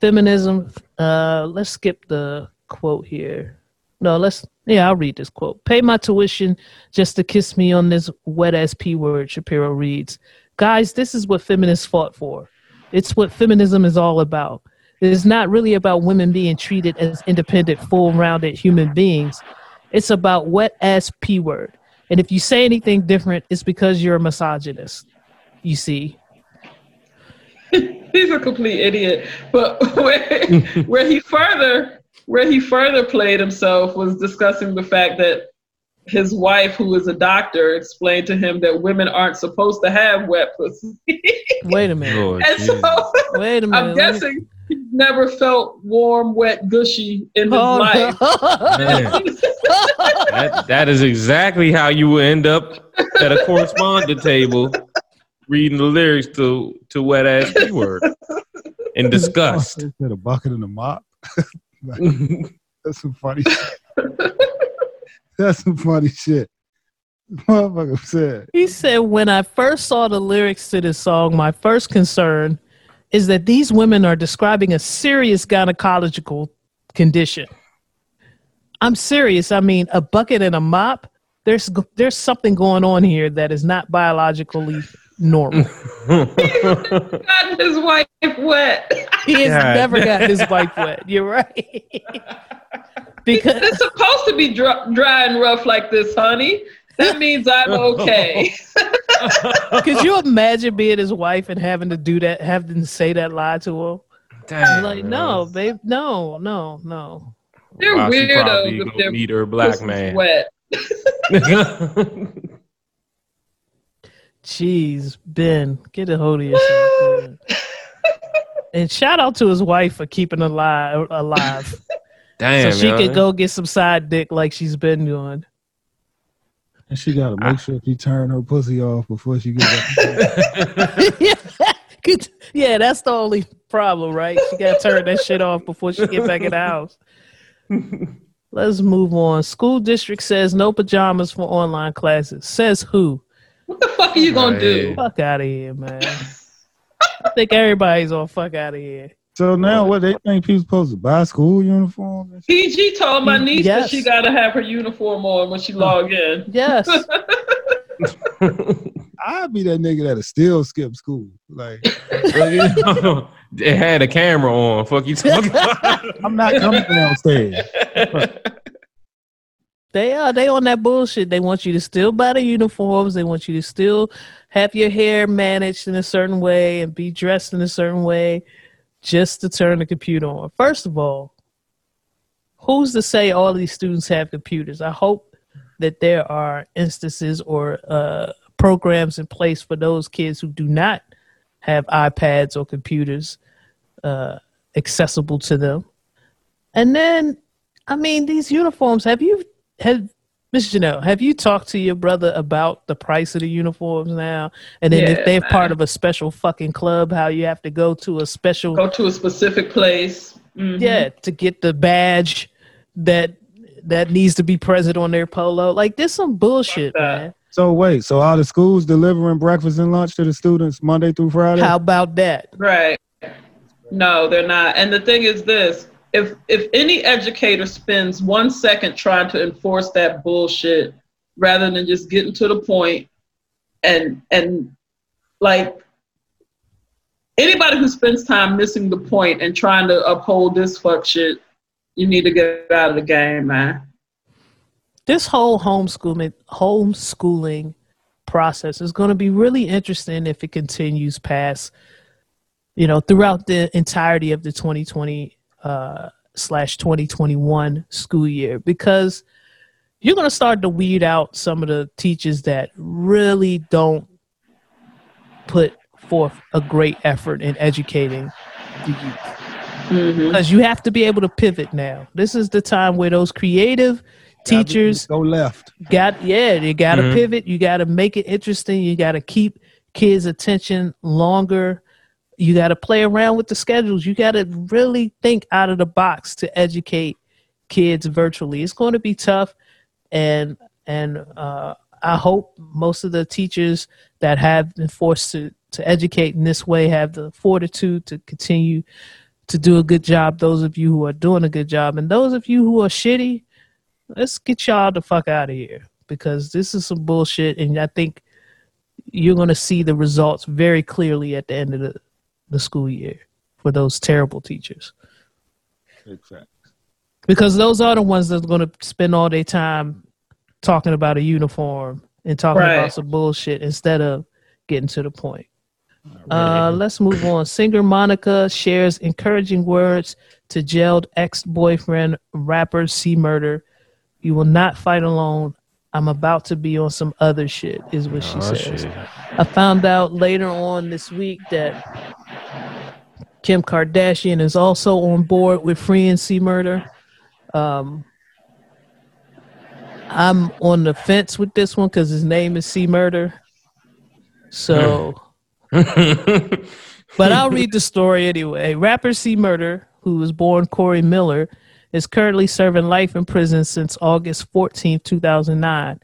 feminism. Uh, let's skip the quote here. No, let's yeah, I'll read this quote. Pay my tuition just to kiss me on this wet ass P word. Shapiro reads, guys, this is what feminists fought for. It's what feminism is all about. It is not really about women being treated as independent, full-rounded human beings. It's about wet ass P word. And if you say anything different, it's because you're a misogynist. You see? He's a complete idiot. But where, where he further where he further played himself was discussing the fact that his wife, who is a doctor, explained to him that women aren't supposed to have wet pussy. Wait a minute. Lord, and so, Wait a minute. I'm guessing me... he's never felt warm, wet, gushy in his oh, life. No. That, that is exactly how you will end up at a correspondent table reading the lyrics to, to wet ass P word in disgust. Oh, a bucket and a mop. Like, that's some funny shit. That's some funny shit. Motherfucker said. He said, when I first saw the lyrics to this song, my first concern is that these women are describing a serious gynecological condition. I'm serious. I mean, a bucket and a mop. There's there's something going on here that is not biologically normal. Got his wife wet. He has God. never got his wife wet. You're right. Because it's supposed to be dry, dry and rough like this, honey. That means I'm okay. Could you imagine being his wife and having to do that, having to say that lie to him? Damn, like, man. no, babe, no, no, no. They're wow, weirdos if they're meet her black man. Wet. Jeez, Ben, get a hold of yourself. And shout out to his wife for keeping alive, alive. Damn, so she could go get some side dick like she's been doing. And she gotta make I... sure she turn her pussy off before she gets up. yeah. yeah, that's the only problem, right? She gotta turn that shit off before she get back in the house. Let's move on. School district says no pajamas for online classes. Says who? What the fuck are you gonna right. do? Fuck out of here, man. I think everybody's all fuck out of here. So now what, they think people supposed to buy school uniforms? P G told my niece yes. that she gotta have her uniform on when she log in. Yes. I'd be that nigga that'll still skip school. Like, it had a camera on. Fuck you talking about? I'm not coming downstairs. They are. They on that bullshit. They want you to still buy the uniforms. They want you to still have your hair managed in a certain way and be dressed in a certain way just to turn the computer on. First of all, who's to say all these students have computers? I hope that there are instances or uh, programs in place for those kids who do not have iPads or computers uh, accessible to them. And then, I mean, these uniforms, have you... Have, Miz Janelle, have you talked to your brother about the price of the uniforms now? And then yeah, if they're man. part of a special fucking club, how you have to go to a special... Go to a specific place. Mm-hmm. Yeah, to get the badge that that needs to be present on their polo. Like, there's some bullshit, man. So, wait, so are the schools delivering breakfast and lunch to the students Monday through Friday? How about that? Right. No, they're not. And the thing is this. If if any educator spends one second trying to enforce that bullshit rather than just getting to the point and and like anybody who spends time missing the point and trying to uphold this fuck shit, you need to get out of the game, man. This whole homeschooling homeschooling process is going to be really interesting if it continues past, you know, throughout the entirety of the twenty twenty Uh, slash twenty twenty-one school year, because you're going to start to weed out some of the teachers that really don't put forth a great effort in educating the youth. Mm-hmm. Because you have to be able to pivot now. This is the time where those creative teachers go left. Got yeah, you got to mm-hmm. pivot. You got to make it interesting. You got to keep kids' attention longer. You got to play around with the schedules. You got to really think out of the box to educate kids virtually. It's going to be tough. And and uh, I hope most of the teachers that have been forced to, to educate in this way have the fortitude to continue to do a good job. Those of you who are doing a good job, and those of you who are shitty, let's get y'all the fuck out of here, because this is some bullshit. And I think you're going to see the results very clearly at the end of the the school year for those terrible teachers. Exactly. Because those are the ones that's going to spend all their time talking about a uniform and talking right. about some bullshit instead of getting to the point. Right. Uh, let's move on. Singer Monica shares encouraging words to jailed ex-boyfriend rapper C Murder. You will not fight alone. I'm about to be on some other shit, is what she oh, says. Shit. I found out later on this week that Kim Kardashian is also on board with freeing C Murder. Um, I'm on the fence with this one because his name is C Murder. So, but I'll read the story anyway. Rapper C Murder, who was born Corey Miller, is currently serving life in prison since August fourteenth, two thousand nine,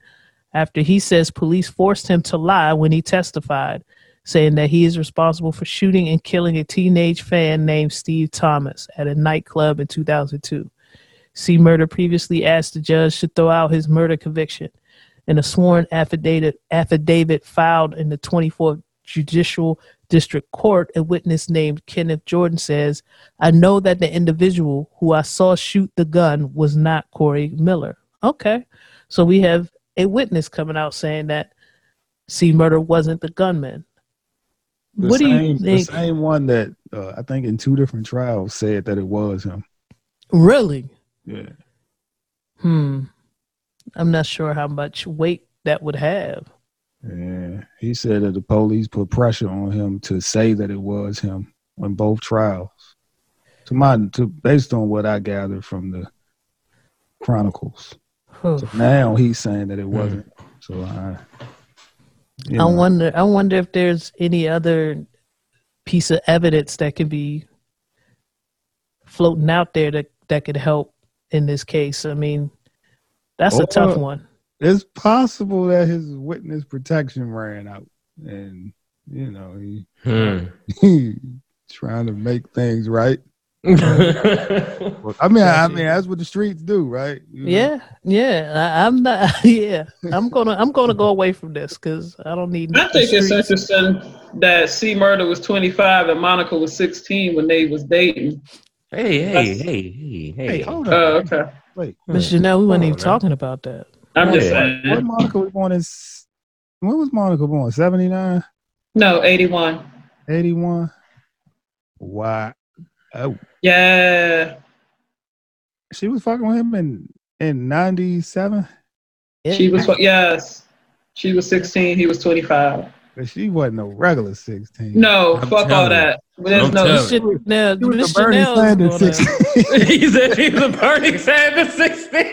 after he says police forced him to lie when he testified, saying that he is responsible for shooting and killing a teenage fan named Steve Thomas at a nightclub in two thousand two. C Murder previously asked the judge to throw out his murder conviction. In a sworn affidavit, affidavit filed in the twenty-fourth Judicial District Court, a witness named Kenneth Jordan says, "I know that the individual who I saw shoot the gun was not Corey Miller." Okay, so we have a witness coming out saying that C Murder wasn't the gunman. The what same, do you think? The same one that uh, I think in two different trials said that it was him. Really? Yeah. Hmm. I'm not sure how much weight that would have. Yeah. He said that the police put pressure on him to say that it was him on both trials. To my, to based on what I gathered from the chronicles. So now he's saying that it wasn't. So I. You know. I wonder. I wonder if there's any other piece of evidence that could be floating out there that, that could help in this case. I mean, that's or a tough one. It's possible that his witness protection ran out, and you know he, hmm. he trying to make things right. I mean, I mean that's what the streets do, right? You know? Yeah, yeah. I, I'm not. Yeah, I'm gonna, I'm gonna go away from this because I don't need. I think it's interesting that C Murder was twenty-five and Monica was sixteen when they was dating. Hey, hey, that's, hey, hey, hey! Hey, hold on. Oh, uh, okay. Wait, Miz Janelle, we weren't even talking about that. I'm just saying. What Monica was born in? When was Monica born? seventy-nine No, eighty-one eighty-one Why? Oh. Yeah. She was fucking with him in, in ninety-seven She was, yes. She was sixteen He was twenty-five But she wasn't no regular sixteen No, I'm fuck all you. That. There's no, this shit, now, he was a Bernie Sanders sixteen He's a, he's a Bernie Sanders sixteen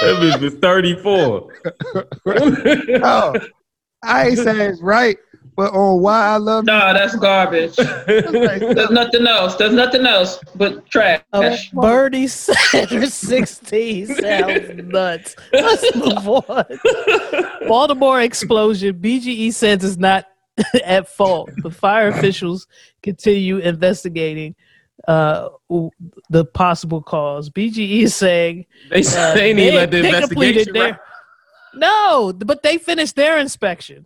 That bitch was thirty-four Oh, I ain't saying it's right. But on why I love no, you. That's garbage. There's nothing else. There's nothing else but trash. Oh, Bernie Sanders sixteen sounds nuts. Let's move on. Baltimore explosion. B G E says it's not at fault. The fire officials continue investigating uh, the possible cause. B G E is saying they, uh, they need let the investigation. Their, no, but they finished their inspection.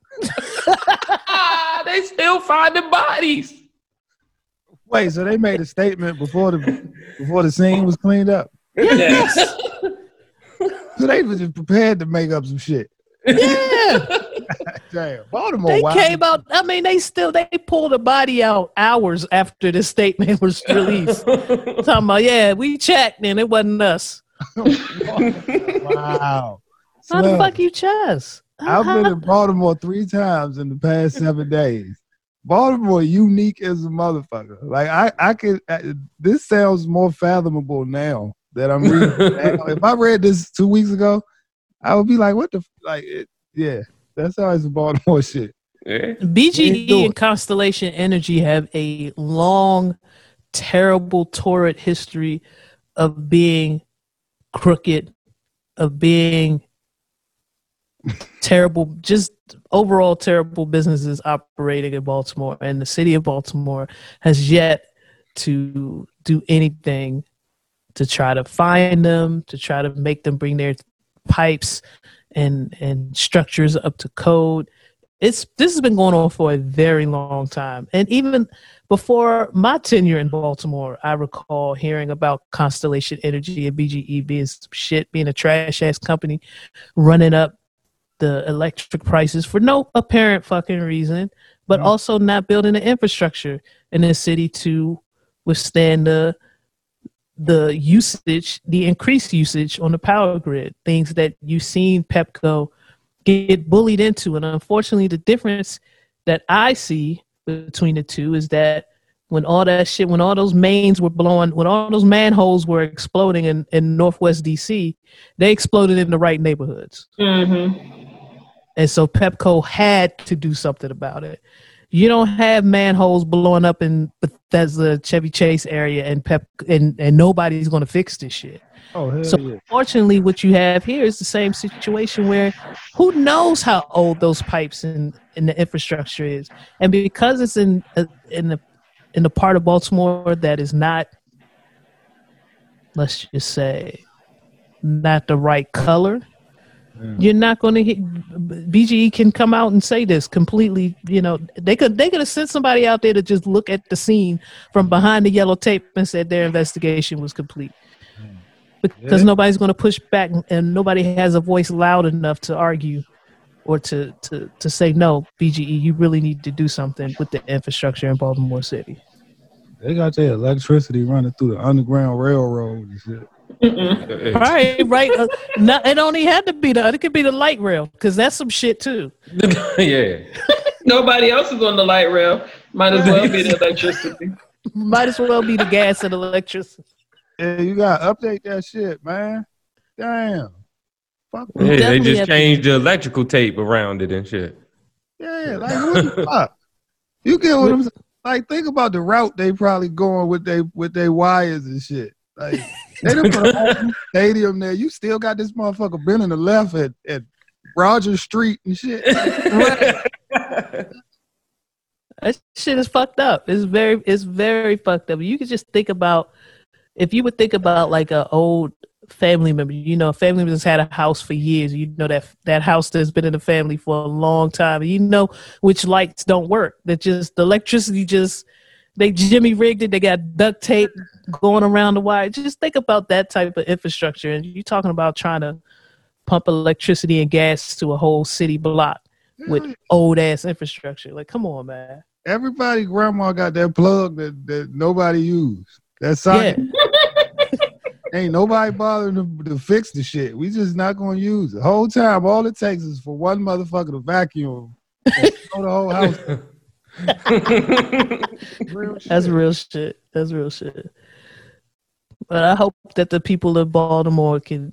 They still find the bodies. Wait, so they made a statement before the before the scene was cleaned up? Yes. So they were just prepared to make up some shit. Yeah. Damn, Baltimore. They wild. Came out. I mean, they still they pulled the body out hours after the statement was released. Talking about, yeah, we checked and it wasn't us. Wow. How the fuck you chess? I've been in Baltimore three times in the past seven days. Baltimore unique as a motherfucker. Like I, I could. I, this sounds more fathomable now that I'm reading. If I read this two weeks ago, I would be like, "What the like?" It, yeah, that's always the Baltimore shit. Yeah. B G E and Constellation Energy have a long, terrible, torrid history of being crooked, of being. Terrible, just overall terrible businesses operating in Baltimore, and the city of Baltimore has yet to do anything to try to find them, to try to make them bring their pipes and and structures up to code. It's this has been going on for a very long time, and even before my tenure in Baltimore, I recall hearing about Constellation Energy and B G E being some shit, being a trash ass company, running up the electric prices for no apparent fucking reason, but no. Also not building the infrastructure in the city to withstand the the usage, the increased usage on the power grid, things that you've seen Pepco get bullied into. And unfortunately, the difference that I see between the two is that when all that shit, when all those mains were blowing, when all those manholes were exploding in, in Northwest D C, they exploded in the right neighborhoods. Mm-hmm. And so Pepco had to do something about it. You don't have manholes blowing up in Bethesda, Chevy Chase area, and Pep and, and nobody's going to fix this shit. Oh, hell so yeah. Fortunately, what you have here is the same situation where who knows how old those pipes and in, in the infrastructure is, and because it's in in the in the part of Baltimore that is not, let's just say, not the right color, mm. you're not going to hit. B G E can come out and say this completely. You know, they could they could have sent somebody out there to just look at the scene from behind the yellow tape and said their investigation was complete. Mm. Because yeah. nobody's going to push back, and nobody has a voice loud enough to argue or to, to, to say, no, B G E, you really need to do something with the infrastructure in Baltimore City. They got their electricity running through the Underground Railroad and shit. Mm-mm. Right, right. Uh, no, it only had to be the, it could be the light rail, because that's some shit too. Yeah. Nobody else is on the light rail. Might as well be the electricity. Might as well be the gas and electricity. Yeah, you gotta update that shit, man. Damn. Fuck. Yeah, they just changed the electrical tape around it and shit. Yeah, like what the fuck? You get what I'm saying? Like, think about the route they probably going with they with they wires and shit. Like, they done put a whole stadium there. You still got this motherfucker bending the left at, at Rogers Street and shit. That shit is fucked up. It's very it's very fucked up. You could just think about. If you would think about like an old family member, you know, a family member's had a house for years. You know that that house that's been in the family for a long time. You know which lights don't work. That just the electricity just they jimmy rigged it. They got duct tape going around the wire. Just think about that type of infrastructure. And you're talking about trying to pump electricity and gas to a whole city block with old ass infrastructure. Like, come on, man. Everybody grandma got that plug that, that nobody used. That's Sonic. Yeah. Ain't nobody bothering to, to fix the shit. We just not gonna use it. The whole time, all it takes is for one motherfucker to vacuum and throw the whole house. Real shit. That's real shit. That's real shit. But I hope that the people of Baltimore can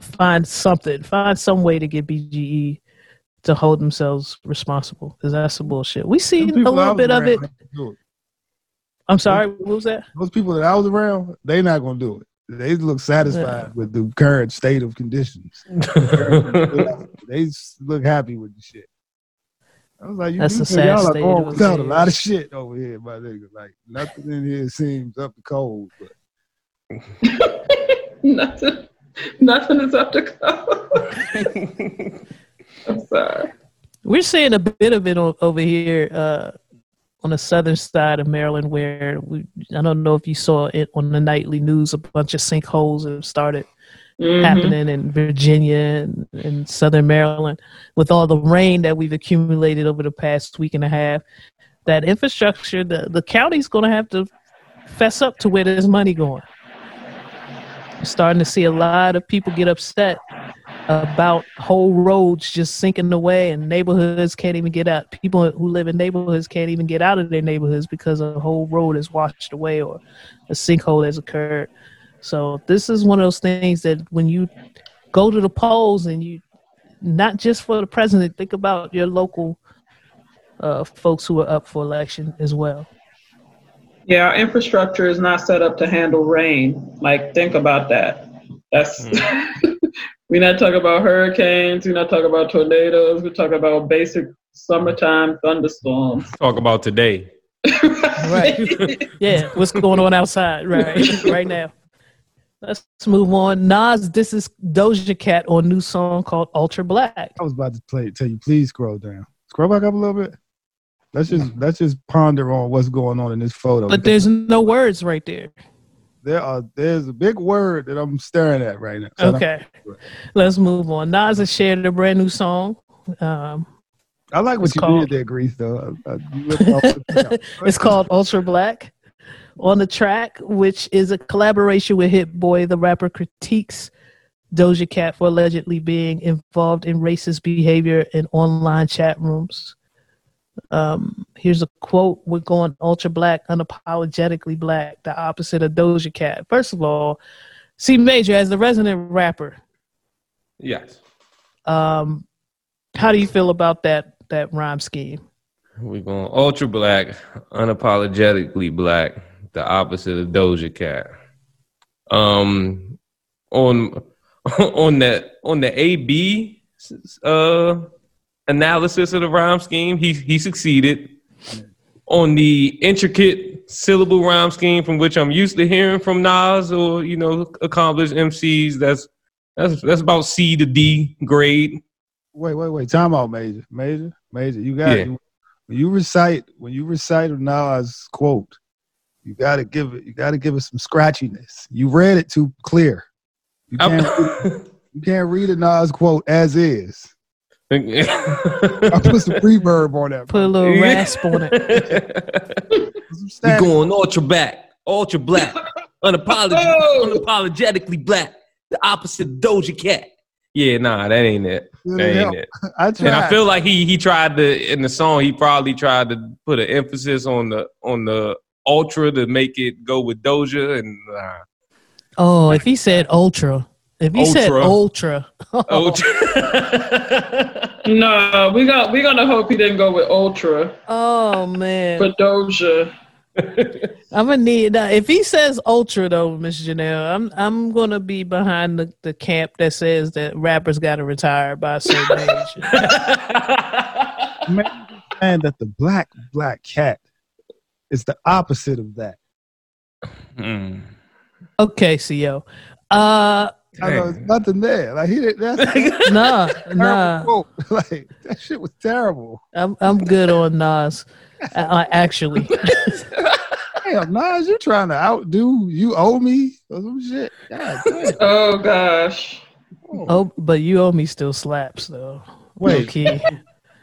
find something, find some way to get B G E to hold themselves responsible. Because that's some bullshit. We see a little bit of it. I'm sorry, what was that? Those people that I was around, they not going to do it. They look satisfied yeah. with the current state of conditions. They look happy with the shit. I was like, you That's a sad y'all state. Y'all are going without a lot of shit over here, my nigga. Like, nothing in here seems up to code. But... nothing, nothing is up to code. I'm sorry. We're seeing a bit of it on, over here. Uh, on the southern side of Maryland, where we, I don't know if you saw it on the nightly news, a bunch of sinkholes have started mm-hmm. happening in Virginia and, and southern Maryland with all the rain that we've accumulated over the past week and a half. That infrastructure, the, the county's going to have to fess up to where there's money going. I'm starting to see a lot of people get upset about whole roads just sinking away, and neighborhoods can't even get out. People who live in neighborhoods can't even get out of their neighborhoods because a whole road is washed away or a sinkhole has occurred. So this is one of those things that when you go to the polls and you, not just for the president, think about your local uh, folks who are up for election as well. Yeah, our infrastructure is not set up to handle rain. Like, think about that. That's... Mm. We're not talking about hurricanes. We're not talking about tornadoes. We're talking about basic summertime thunderstorms. Talk about today. Right. Yeah, what's going on outside right right now. Let's move on. Nas, this is Doja Cat on a new song called Ultra Black. I was about to play it. Tell you, please scroll down. Scroll back up a little bit. Let's just, let's just ponder on what's going on in this photo. But there's no words right there. There are there's a big word that I'm staring at right now. So okay, let's move on. Nas has shared a brand new song. Um, I like what you called, did there, Grease. Though I, I, it's called Ultra Black. On the track, which is a collaboration with Hit Boy, the rapper critiques Doja Cat for allegedly being involved in racist behavior in online chat rooms. Um, here's a quote. We're going ultra black, unapologetically black, the opposite of Doja Cat. First of all, C Major as the resident rapper. Yes. Um, how do you feel about that that rhyme scheme? We're going ultra black, unapologetically black, the opposite of Doja Cat. Um, on on that on the A B uh. analysis of the rhyme scheme, he he succeeded. on the intricate syllable rhyme scheme from which I'm used to hearing from Nas or, you know, accomplished M Cs. That's that's that's about C to D grade. Wait, wait, wait. Time out, Major. Major, Major, you got yeah. it. When you recite, when you recite a Nas quote, you gotta give it, you gotta give it some scratchiness. You read it too clear. You can't you can't read a Nas quote as is. I put some reverb on that. Put a little yeah. rasp on it. We're going ultra black, ultra black, unapologetic, oh! unapologetically black. The opposite of Doja Cat. Yeah, nah, that ain't it. That ain't it. I tried. And I feel like he he tried to in the song. He probably tried to put an emphasis on the on the ultra to make it go with Doja and. Uh, oh, if he said ultra. If you said ultra, oh. ultra. No, we got we gonna hope he didn't go with ultra. Oh man, for Doja. I'm gonna need that. If he says ultra though, Miss Janelle, I'm I'm gonna be behind the, the camp that says that rappers gotta retire by a certain age. Man, that the black black cat is the opposite of that. Mm. Okay, C O. Uh. I know, it's nothing there. Like he didn't. That's nah, nah. Quote. Like that shit was terrible. I'm I'm good on Nas. I, I actually. Damn, Nas, you trying to outdo you owe me or some shit? God, oh gosh. Oh. oh, but you owe me still slaps though. Wait, okay.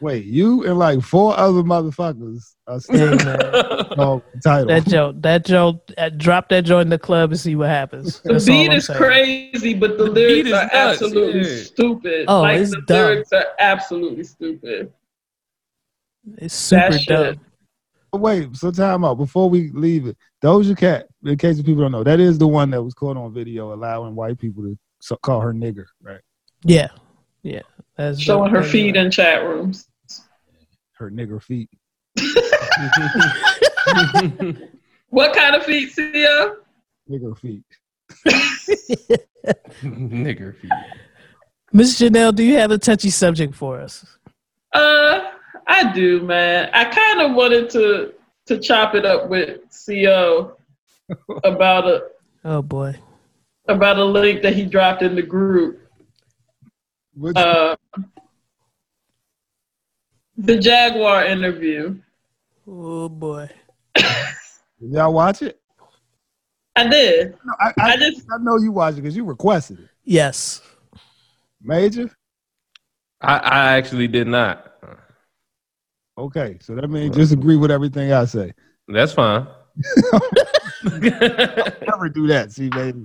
Wait, you and like four other motherfuckers are still no title. That joke, that joke, uh, drop that joint in the club and see what happens. That's the beat is saying. Crazy, but the, the lyrics are nuts, absolutely dude. Stupid. Oh, like, it's the dumb. Lyrics are absolutely stupid. It's super dumb. Wait, so time out before we leave it. Doja Cat, in case people don't know, that is the one that was caught on video allowing white people to so- call her nigger, right? Yeah, yeah. That's showing her feet in chat rooms. Her nigger feet. What kind of feet, Sia? Nigger feet. Nigger feet. Miss Janelle, do you have a touchy subject for us? Uh, I do, man. I kind of wanted to to chop it up with C O about a oh boy about a link that he dropped in the group. Which- uh, the Jaguar interview. Oh boy! Did y'all watch it? I did. No, I, I, I just I know you watched it because you requested it. Yes. Major? I, I actually did not. Okay, so that means disagree with everything I say. That's fine. I'll never do that, see, baby.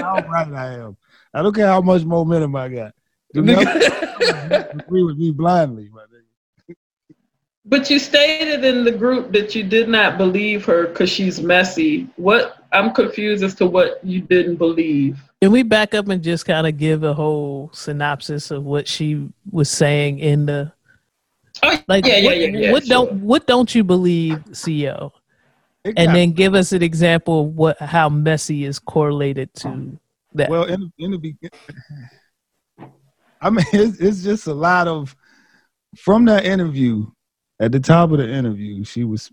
How right I am. I don't care how much momentum I got. Do not agree with me blindly, my nigga. But you stated in the group that you did not believe her because she's messy. What? I'm confused as to what you didn't believe. Can we back up and just kind of give a whole synopsis of what she was saying in the? Oh, like, yeah, what, yeah, yeah, yeah. What sure. don't What don't you believe, C O? Exactly. And then give us an example of what how messy is correlated to that. Well, in, in the beginning, I mean, it's, it's just a lot of from that interview. At the top of the interview, she was,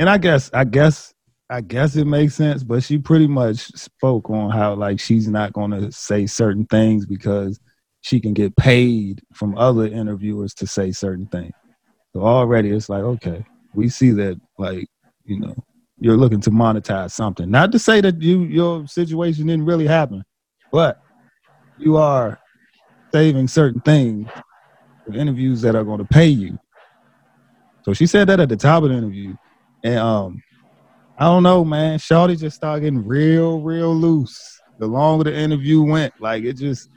and I guess, I guess, I guess it makes sense, but she pretty much spoke on how, like, she's not going to say certain things because she can get paid from other interviewers to say certain things. So already it's like, okay, we see that, like, you know, you're looking to monetize something. Not to say that you your situation didn't really happen, but you are saving certain things for interviews that are going to pay you. So she said that at the top of the interview. And um, I don't know, man. Shawty just started getting real, real loose. The longer the interview went, like it just,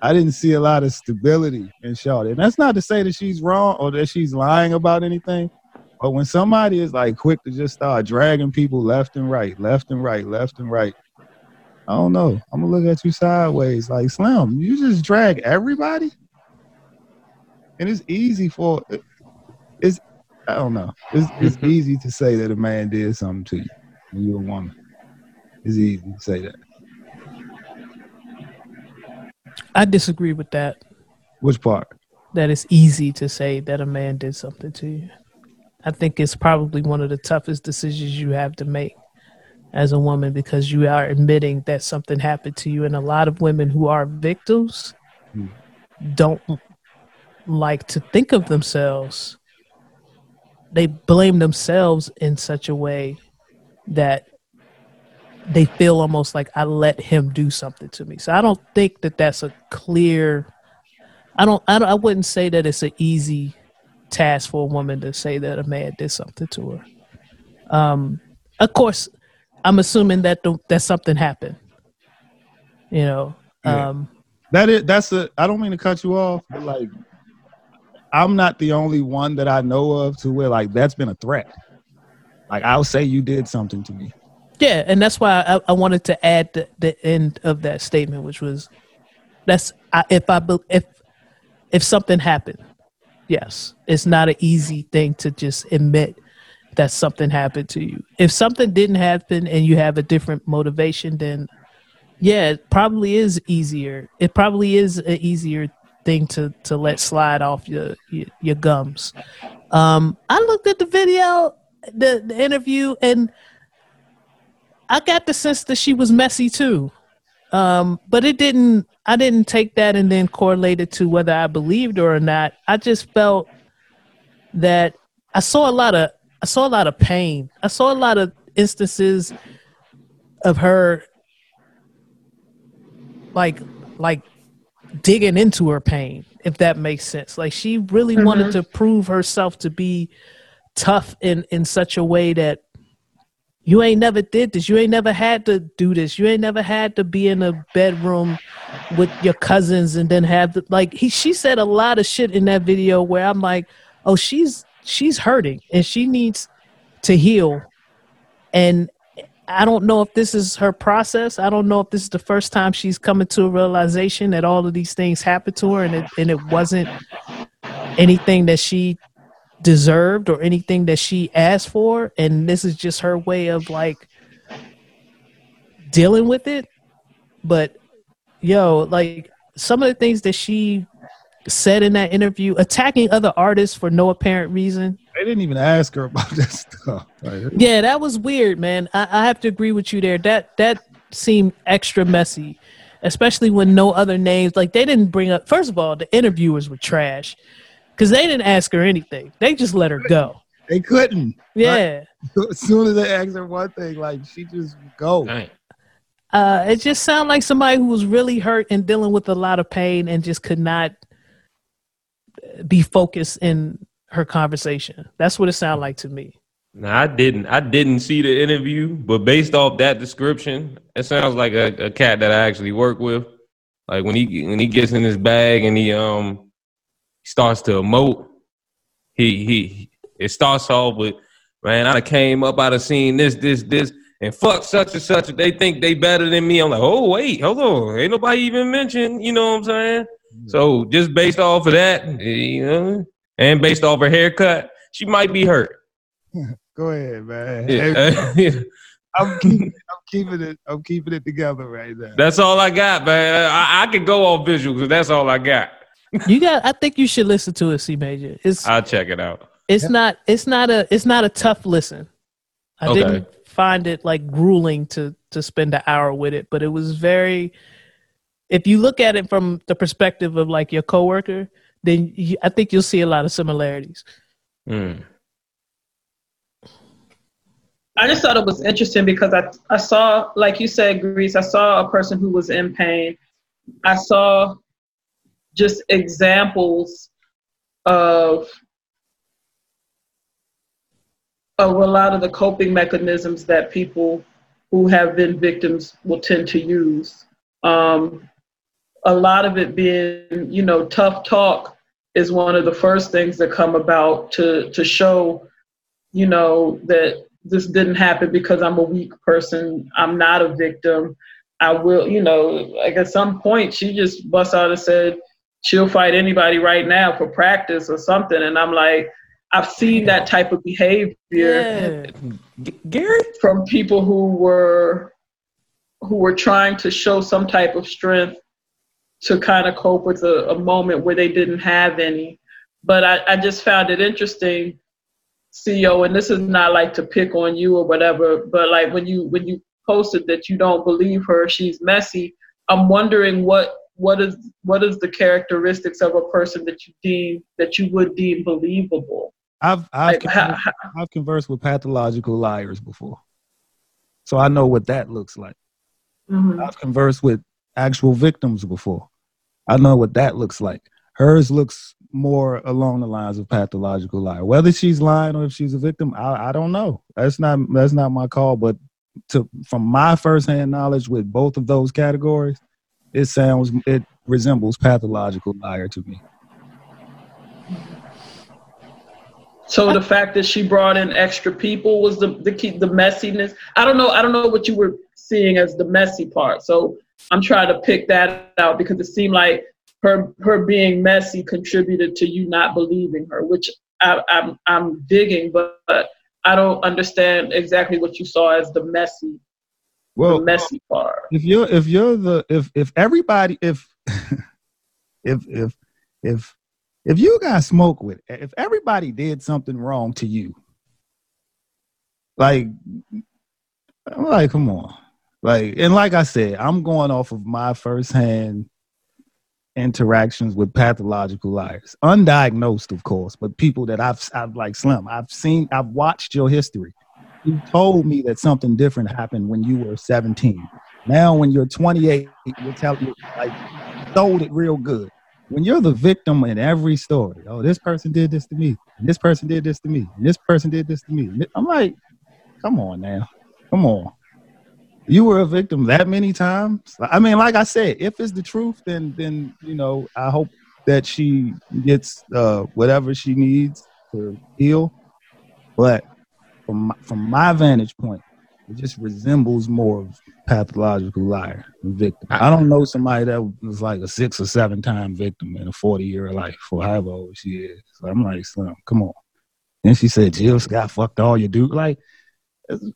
I didn't see a lot of stability in Shawty. And that's not to say that she's wrong or that she's lying about anything. But when somebody is like quick to just start dragging people left and right, left and right, left and right. I don't know. I'm going to look at you sideways. Like, Slim, you just drag everybody? And it's easy for, it's, I don't know. It's, it's easy to say that a man did something to you when you're a woman. It's easy to say that. I disagree with that. Which part? That it's easy to say that a man did something to you. I think it's probably one of the toughest decisions you have to make as a woman, because you are admitting that something happened to you. And a lot of women who are victims mm. don't like to think of themselves. They blame themselves in such a way that they feel almost like, I let him do something to me. So I don't think that that's a clear, I don't, I don't, I wouldn't say that it's an easy task for a woman to say that a man did something to her. Um, of course, I'm assuming that the, that something happened, you know. Um, yeah. That is, that's a, I don't mean to cut you off, but like, I'm not the only one that I know of to where like, that's been a threat. Like, I'll say you did something to me. Yeah, and that's why I, I wanted to add the, the end of that statement, which was, that's I, if I if if something happened, yes, it's not an easy thing to just admit that something happened to you. If something didn't happen and you have a different motivation, then yeah, it probably is easier. It probably is an easier thing to to let slide off your your, your gums. Um, I looked at the video, the, the interview, and I got the sense that she was messy too. Um, but it didn't, I didn't take that and then correlate it to whether I believed her or not. I just felt that I saw a lot of, I saw a lot of pain. I saw a lot of instances of her like, like digging into her pain, if that makes sense. Like she really mm-hmm. wanted to prove herself to be tough in, in such a way that, you ain't never did this. You ain't never had to do this. You ain't never had to be in a bedroom with your cousins and then have the, like he, she said a lot of shit in that video where I'm like, oh, she's, she's hurting and she needs to heal. And I don't know if this is her process. I don't know if this is the first time she's coming to a realization that all of these things happened to her and it, and it wasn't anything that she deserved or anything that she asked for, and this is just her way of like dealing with it. But yo, like some of the things that she said in that interview, attacking other artists for no apparent reason. They didn't even ask her about that stuff. Yeah, that was weird, man. I, I have to agree with you there. That that seemed extra messy, especially when no other names, like they didn't bring up, first of all, the interviewers were trash. Cause they didn't ask her anything. They just let her go. They couldn't. Yeah. Like, as soon as they asked her one thing, like she just go. Uh, it just sounded like somebody who was really hurt and dealing with a lot of pain and just could not be focused in her conversation. That's what it sounded like to me. No, I didn't. I didn't see the interview, but based off that description, it sounds like a, a cat that I actually work with. Like when he when he gets in his bag and he um. starts to emote. He he. It starts off with, man, I came up, I'd have seen this, this, this, and fuck such and such. They think they better than me. I'm like, oh wait, hold on, ain't nobody even mentioned. You know what I'm saying? Mm-hmm. So just based off of that, you know, and based off her haircut, she might be hurt. Go ahead, man. Yeah. Hey, I'm keeping, I'm keeping it. I'm keeping it together right now. That's all I got, man. I, I could go off visuals, but that's all I got. You got. I think you should listen to it, C Major. It's. I'll check it out. It's not. It's not a. It's not a tough listen. I okay. didn't find it like grueling to to spend an hour with it, but it was very. If you look at it from the perspective of like your coworker, then you, I think you'll see a lot of similarities. Mm. I just thought it was interesting because I I saw, like you said, Greece. I saw a person who was in pain. I saw. Just examples of, of a lot of the coping mechanisms that people who have been victims will tend to use. Um, a lot of it being, you know, tough talk is one of the first things that come about to, to show, you know, that this didn't happen because I'm a weak person. I'm not a victim. I will, you know, like at some point she just busts out and said, she'll fight anybody right now for practice or something. And I'm like, I've seen that type of behavior yeah. Garrett? From people who were who were trying to show some type of strength to kind of cope with a, a moment where they didn't have any. But I, I just found it interesting C E O, and this is not like to pick on you or whatever, but like when you when you posted that you don't believe her, she's messy, I'm wondering what what is what is the characteristics of a person that you deem that you would deem believable? I've I've, like, conversed, how, I've conversed with pathological liars before, so I know what that looks like. Mm-hmm. I've conversed with actual victims before. I know what that looks like. Hers looks more along the lines of pathological liar. Whether she's lying or if she's a victim, I, I don't know. That's not that's not my call. But to from my firsthand knowledge with both of those categories, it sounds it resembles pathological liar to me. So the fact that she brought in extra people was the the key, the messiness. I don't know. I don't know what you were seeing as the messy part. So I'm trying to pick that out because it seemed like her her being messy contributed to you not believing her, which I, I'm I'm digging, but, but I don't understand exactly what you saw as the messy, well, the messy part. If you're if you're the if if everybody if if if if if you got smoke with it, if everybody did something wrong to you, like I'm like come on, like and like I said, I'm going off of my firsthand interactions with pathological liars, undiagnosed of course, but people that I've, I've like Slim, I've seen, I've watched your history. You told me that something different happened when you were seventeen. Now when you're twenty-eight, you're telling me like sold it real good. When you're the victim in every story, oh this person did this to me, and this person did this to me, and this person did this to me. I'm like, come on now, come on. You were a victim that many times. I mean, like I said, if it's the truth, then, then you know, I hope that she gets uh, whatever she needs to heal. But from my, from my vantage point, it just resembles more of pathological liar than victim. I don't know somebody that was like a six or seven time victim in a forty year life or however old she is. So I'm like, Slim, come on. Then she said, Jill Scott fucked all your dude. Like,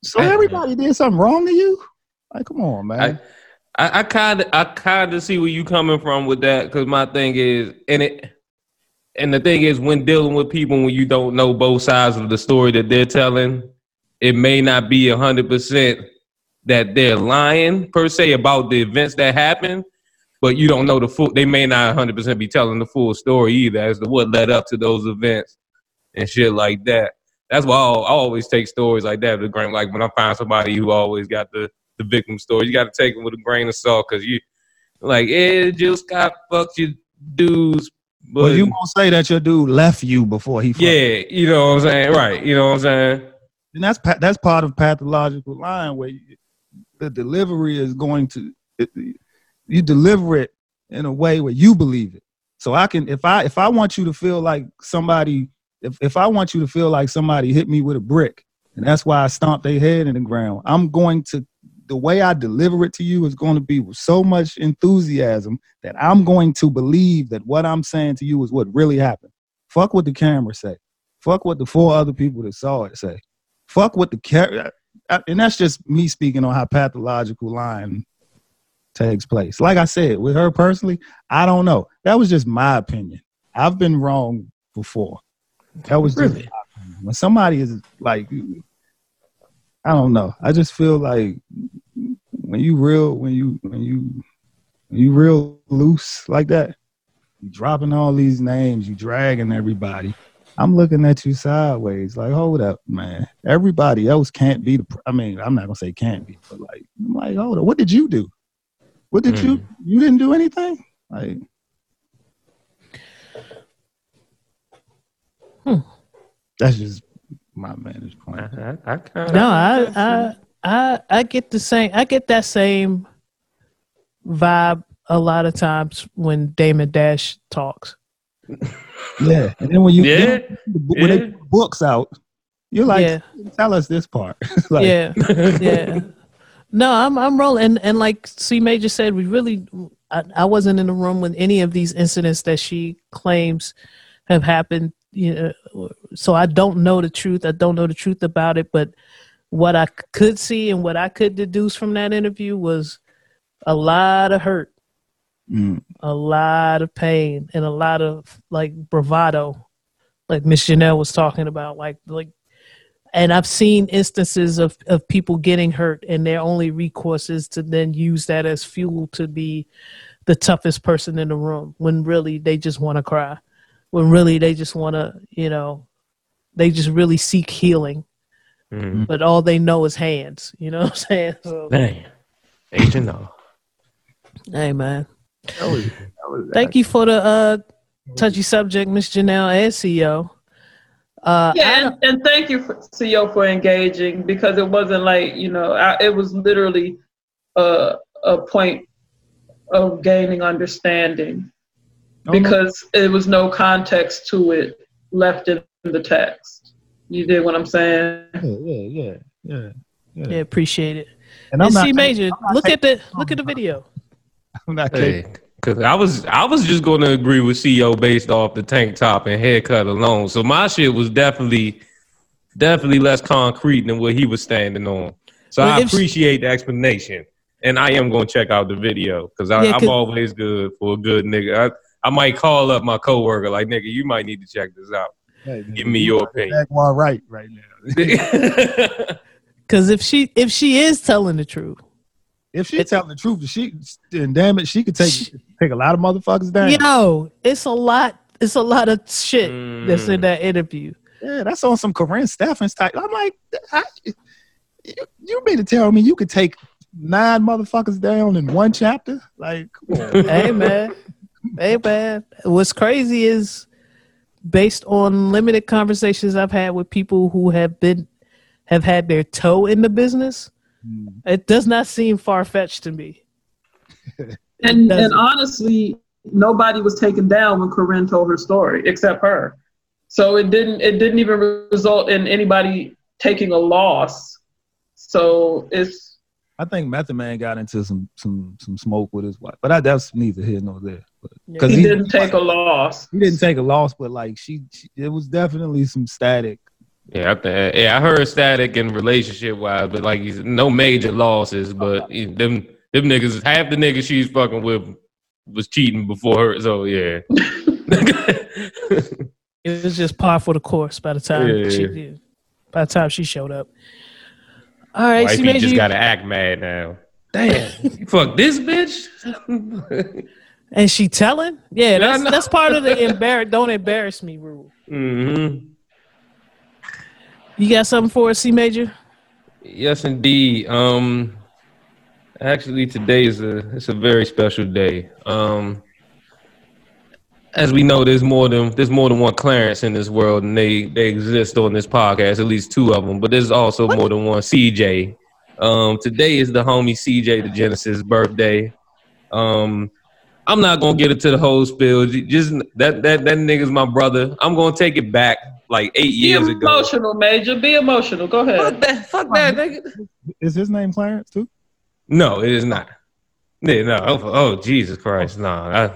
so everybody did something wrong to you? Like, come on, man. I kind of, I kind of see where you coming from with that, because my thing is, and it, and the thing is, when dealing with people, when you don't know both sides of the story that they're telling, it may not be a hundred percent that they're lying per se about the events that happened, but you don't know the full. They may not a hundred percent be telling the full story either as to what led up to those events and shit like that. That's why I always take stories like that with a grain. Like when I find somebody who always got the the victim story, you got to take it with a grain of salt, because you like, eh, Jill Scott fucked your dudes. But well, you won't say that your dude left you before he fucked you. Yeah, you know what I'm saying? Right, you know what I'm saying? And that's that's part of pathological lying, where you, the delivery is going to, it, you deliver it in a way where you believe it. So I can, if I if I want you to feel like somebody, if if I want you to feel like somebody hit me with a brick, and that's why I stomped their head in the ground, I'm going to, the way I deliver it to you is going to be with so much enthusiasm that I'm going to believe that what I'm saying to you is what really happened. Fuck what the camera say. Fuck what the four other people that saw it say. Fuck what the camera, and that's just me speaking on how pathological lying takes place. Like I said, with her personally, I don't know. That was just my opinion. I've been wrong before. That was really? Just when somebody is like, I don't know. I just feel like when you real, when you when you when you real loose like that, you dropping all these names, you dragging everybody. I'm looking at you sideways, like, hold up, man. Everybody else can't be the. I mean, I'm not gonna say can't be, but like, I'm like, hold up, what did you do? What did mm. you? You didn't do anything, like. Hmm. That's just my vantage point. I, I, I kinda, no, I, I, I, I get the same. I get that same vibe a lot of times when Damon Dash talks. Yeah, and then when you yeah. get when yeah. they put books out, you're like, yeah. tell us this part. Like, yeah, yeah. No, I'm I'm rolling, and, and like C Major said, we really, I, I wasn't in the room when any of these incidents that she claims have happened. You know, so I don't know the truth. I don't know the truth about it, but what I could see and what I could deduce from that interview was a lot of hurt, mm. a lot of pain, and a lot of like bravado, like Miss Janelle was talking about, like like And I've seen instances of, of people getting hurt, and their only recourse is to then use that as fuel to be the toughest person in the room, when really they just want to cry, when really they just want to, you know, they just really seek healing. Mm-hmm. But all they know is hands, you know what I'm saying? So, dang. Agent O. Hey, man. That was, that was Thank actually. you for the uh, touchy subject, Miss Janelle and C E O. Uh, yeah, and, and thank you, for, C E O, for engaging, because it wasn't like, you know, I, it was literally a, a point of gaining understanding, oh, because it was no context to it left in the text. You did what I'm saying? Yeah, yeah, yeah, yeah. Yeah, yeah, appreciate it. And, and C Major, look at the look at the video. I'm not kidding. Hey. Cause I was I was just going to agree with C E O based off the tank top and haircut alone. So my shit was definitely definitely less concrete than what he was standing on. So well, I appreciate she, the explanation, and I am going to check out the video because yeah, I'm always good for a good nigga. I, I might call up my coworker like, nigga, you might need to check this out. Hey, give me your opinion. Well, right, right now. Because if she if she is telling the truth. If she's telling the truth, she then damn it, she could take she, take a lot of motherfuckers down. Yo, it's a lot. It's a lot of shit mm. that's in that interview. Yeah, that's on some Corinne Stephens type. I'm like, I, you, you mean to tell me you could take nine motherfuckers down in one chapter? Like, hey man, hey man. What's crazy is based on limited conversations I've had with people who have been have had their toe in the business. It does not seem far-fetched to me. and and honestly, nobody was taken down when Corinne told her story except her. So it didn't it didn't even result in anybody taking a loss. So it's I think Method Man got into some some some smoke with his wife. But I, that's neither here nor there. Because he, he didn't take a loss. He didn't take a loss, but like she, she it was definitely some static. Yeah, I th- yeah, I heard static and relationship wise, but like no major losses. But them them niggas, half the niggas she's fucking with was cheating before her. So yeah, it was just par for the course by the time yeah. she did. By the time she showed up. All right, she just you... gotta act mad now. Damn, fuck this bitch. And she telling, yeah, that's that's part of the embarrass. Don't embarrass me rule. Mm-hmm. You got something for us, C Major? Yes, indeed. Um, actually, today is a it's a very special day. Um, as we know, there's more than there's more than one Clarence in this world, and they, they exist on this podcast, at least two of them. But there's also what? more than one C J. Um, today is the homie C J the Genesis birthday. Um, I'm not gonna get into the whole spiel. Just that that that nigga's my brother. I'm gonna take it back. Like eight be years ago. Be emotional, Major. Be emotional. Go ahead. Fuck that. Fuck that, nigga. Is his name Clarence, too? No, it is not. Yeah, no. Oh, oh, Jesus Christ. No. I,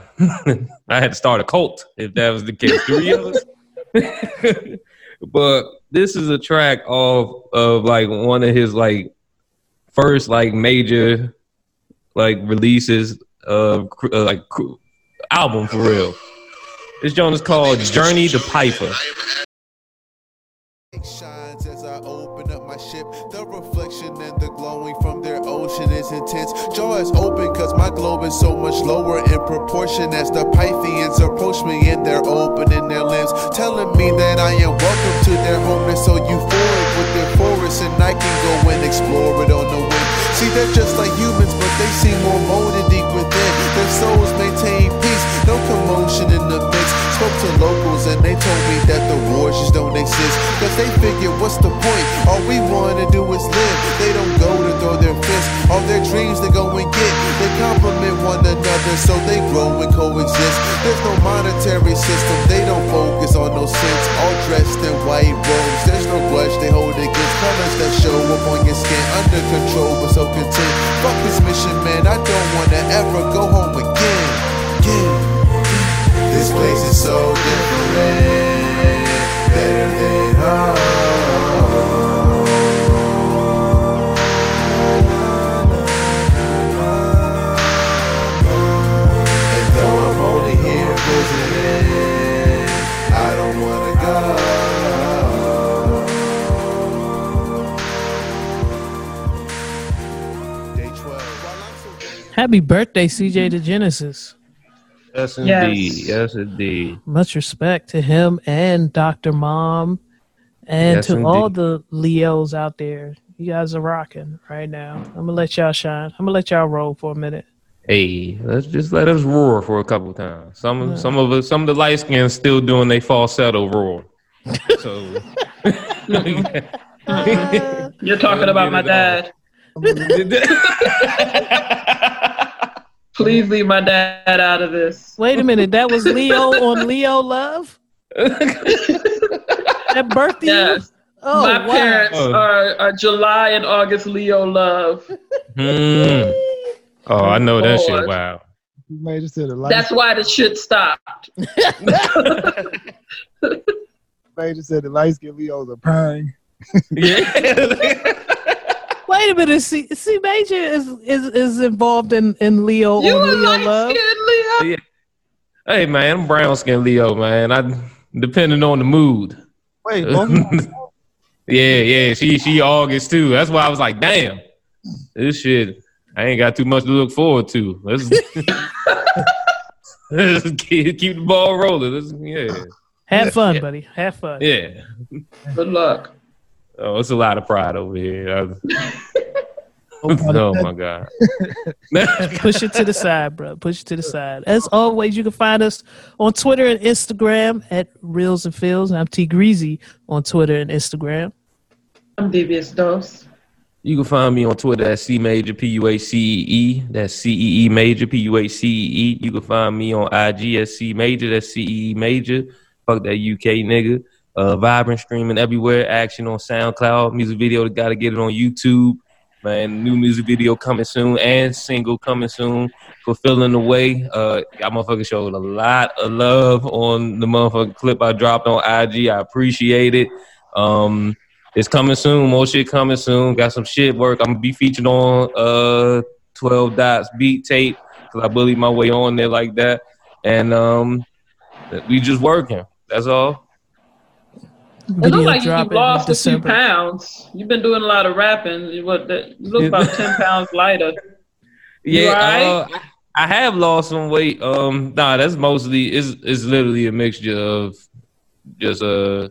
I had to start a cult if that was the case. Three of us. But this is a track of, of, like, one of his, like, first, like, major, like, releases of, uh, like, album for real. This joint is called Journey the Piper. Shines as I open up my ship. The reflection and the glowing from their ocean is intense. Jaw is open cause my globe is so much lower in proportion as the Pythians approach me and they're opening their limbs, telling me that I am welcome to their home. And so euphoric with their forest, and I can go and explore it on the wind. See, they're just like humans, but they seem more molded deep within. Their souls maintain peace, no commotion in the mix. Spoke to locals and they told me that the wars just don't exist. Cause they figure, what's the point? All we wanna do is live. They don't go to throw their fists. All their dreams they go and get. They compliment one another so they grow and coexist. There's no monetary system, they don't focus on no sense. All dressed in white robes, there's no grudge they hold against. Colors that show up on your skin, under control but so content. Fuck this mission, man, I don't wanna ever go home again, again. This place is so different, better than home. And though I'm only here visiting, I don't wanna go. Happy birthday, C J the Genesis. Yes, indeed. Yes, yes indeed. Much respect to him and Doctor Mom and yes, to indeed. all the Leos out there. You guys are rocking right now. I'm going to let y'all shine. I'm going to let y'all roll for a minute. Hey, let's just let us roar for a couple times. Some yeah. some of us, some of the light skins still doing their falsetto roar. So uh, you're talking about my dad. Please leave my dad out of this. Wait a minute, that was Leo on Leo Love? That birthday? Yes. Oh, my wow. parents oh. are, are July and August Leo Love. Mm. Oh, I know that shit. Wow. That's why the shit stopped. Major said the light skin Leos are prying. Wait a minute. See, see Major is, is, is involved in, in Leo. You on Leo Love. Leo? Yeah. Hey, man, I'm brown skin Leo, man. I depending on the mood. Wait, yeah, yeah. She she August too. That's why I was like, damn, this shit. I ain't got too much to look forward to. Let's, let's keep, keep the ball rolling. Let's, yeah. Have fun, yeah. buddy. Have fun. Yeah. Good luck. Oh, it's a lot of pride over here. I, oh, my God. Push it to the side, bro. Push it to the side. As always, you can find us on Twitter and Instagram at Reels and Feels. I'm T Greasy on Twitter and Instagram. I'm Devious Dose. You can find me on Twitter at C Major P U H C E E. That's C E E Major P U H C E E. You can find me on I G at C Major. That's C E E Major. Fuck that U K nigga. Uh, vibrant streaming everywhere. Action on SoundCloud. Music video gotta get it on YouTube. Man, new music video coming soon and single coming soon. Fulfilling the way. Uh, y'all motherfuckers showed a lot of love on the motherfucking clip I dropped on I G. I appreciate it. Um. It's coming soon. More shit coming soon. Got some shit work. I'm going to be featured on uh, twelve Dots beat tape because I bullied my way on there like that. And um, we just working. That's all. It looks like you lost a few pounds. You've been doing a lot of rapping. You look about ten pounds lighter. You yeah, right? uh, I have lost some weight. Um, nah, that's mostly, it's, it's literally a mixture of just a... Uh,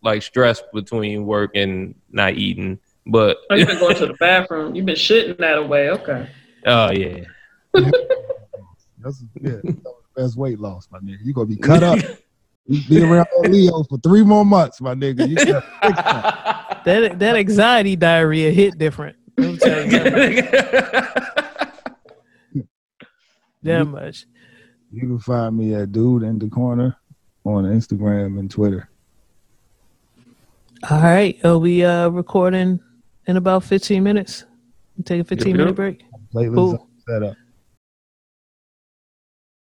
like stress between work and not eating, but oh, you've been going to the bathroom. You've been shitting that away. Okay. Oh yeah. That's yeah. That was the best weight loss, my nigga. You gonna be cut up. You be around Leo for three more months, my nigga. You that. that that anxiety diarrhea hit different. Let me tell you that much. You can find me at Dude in the Corner on Instagram and Twitter. All right, are we uh, recording in about fifteen minutes? We'll take a fifteen-minute break. Playlist cool. Set up.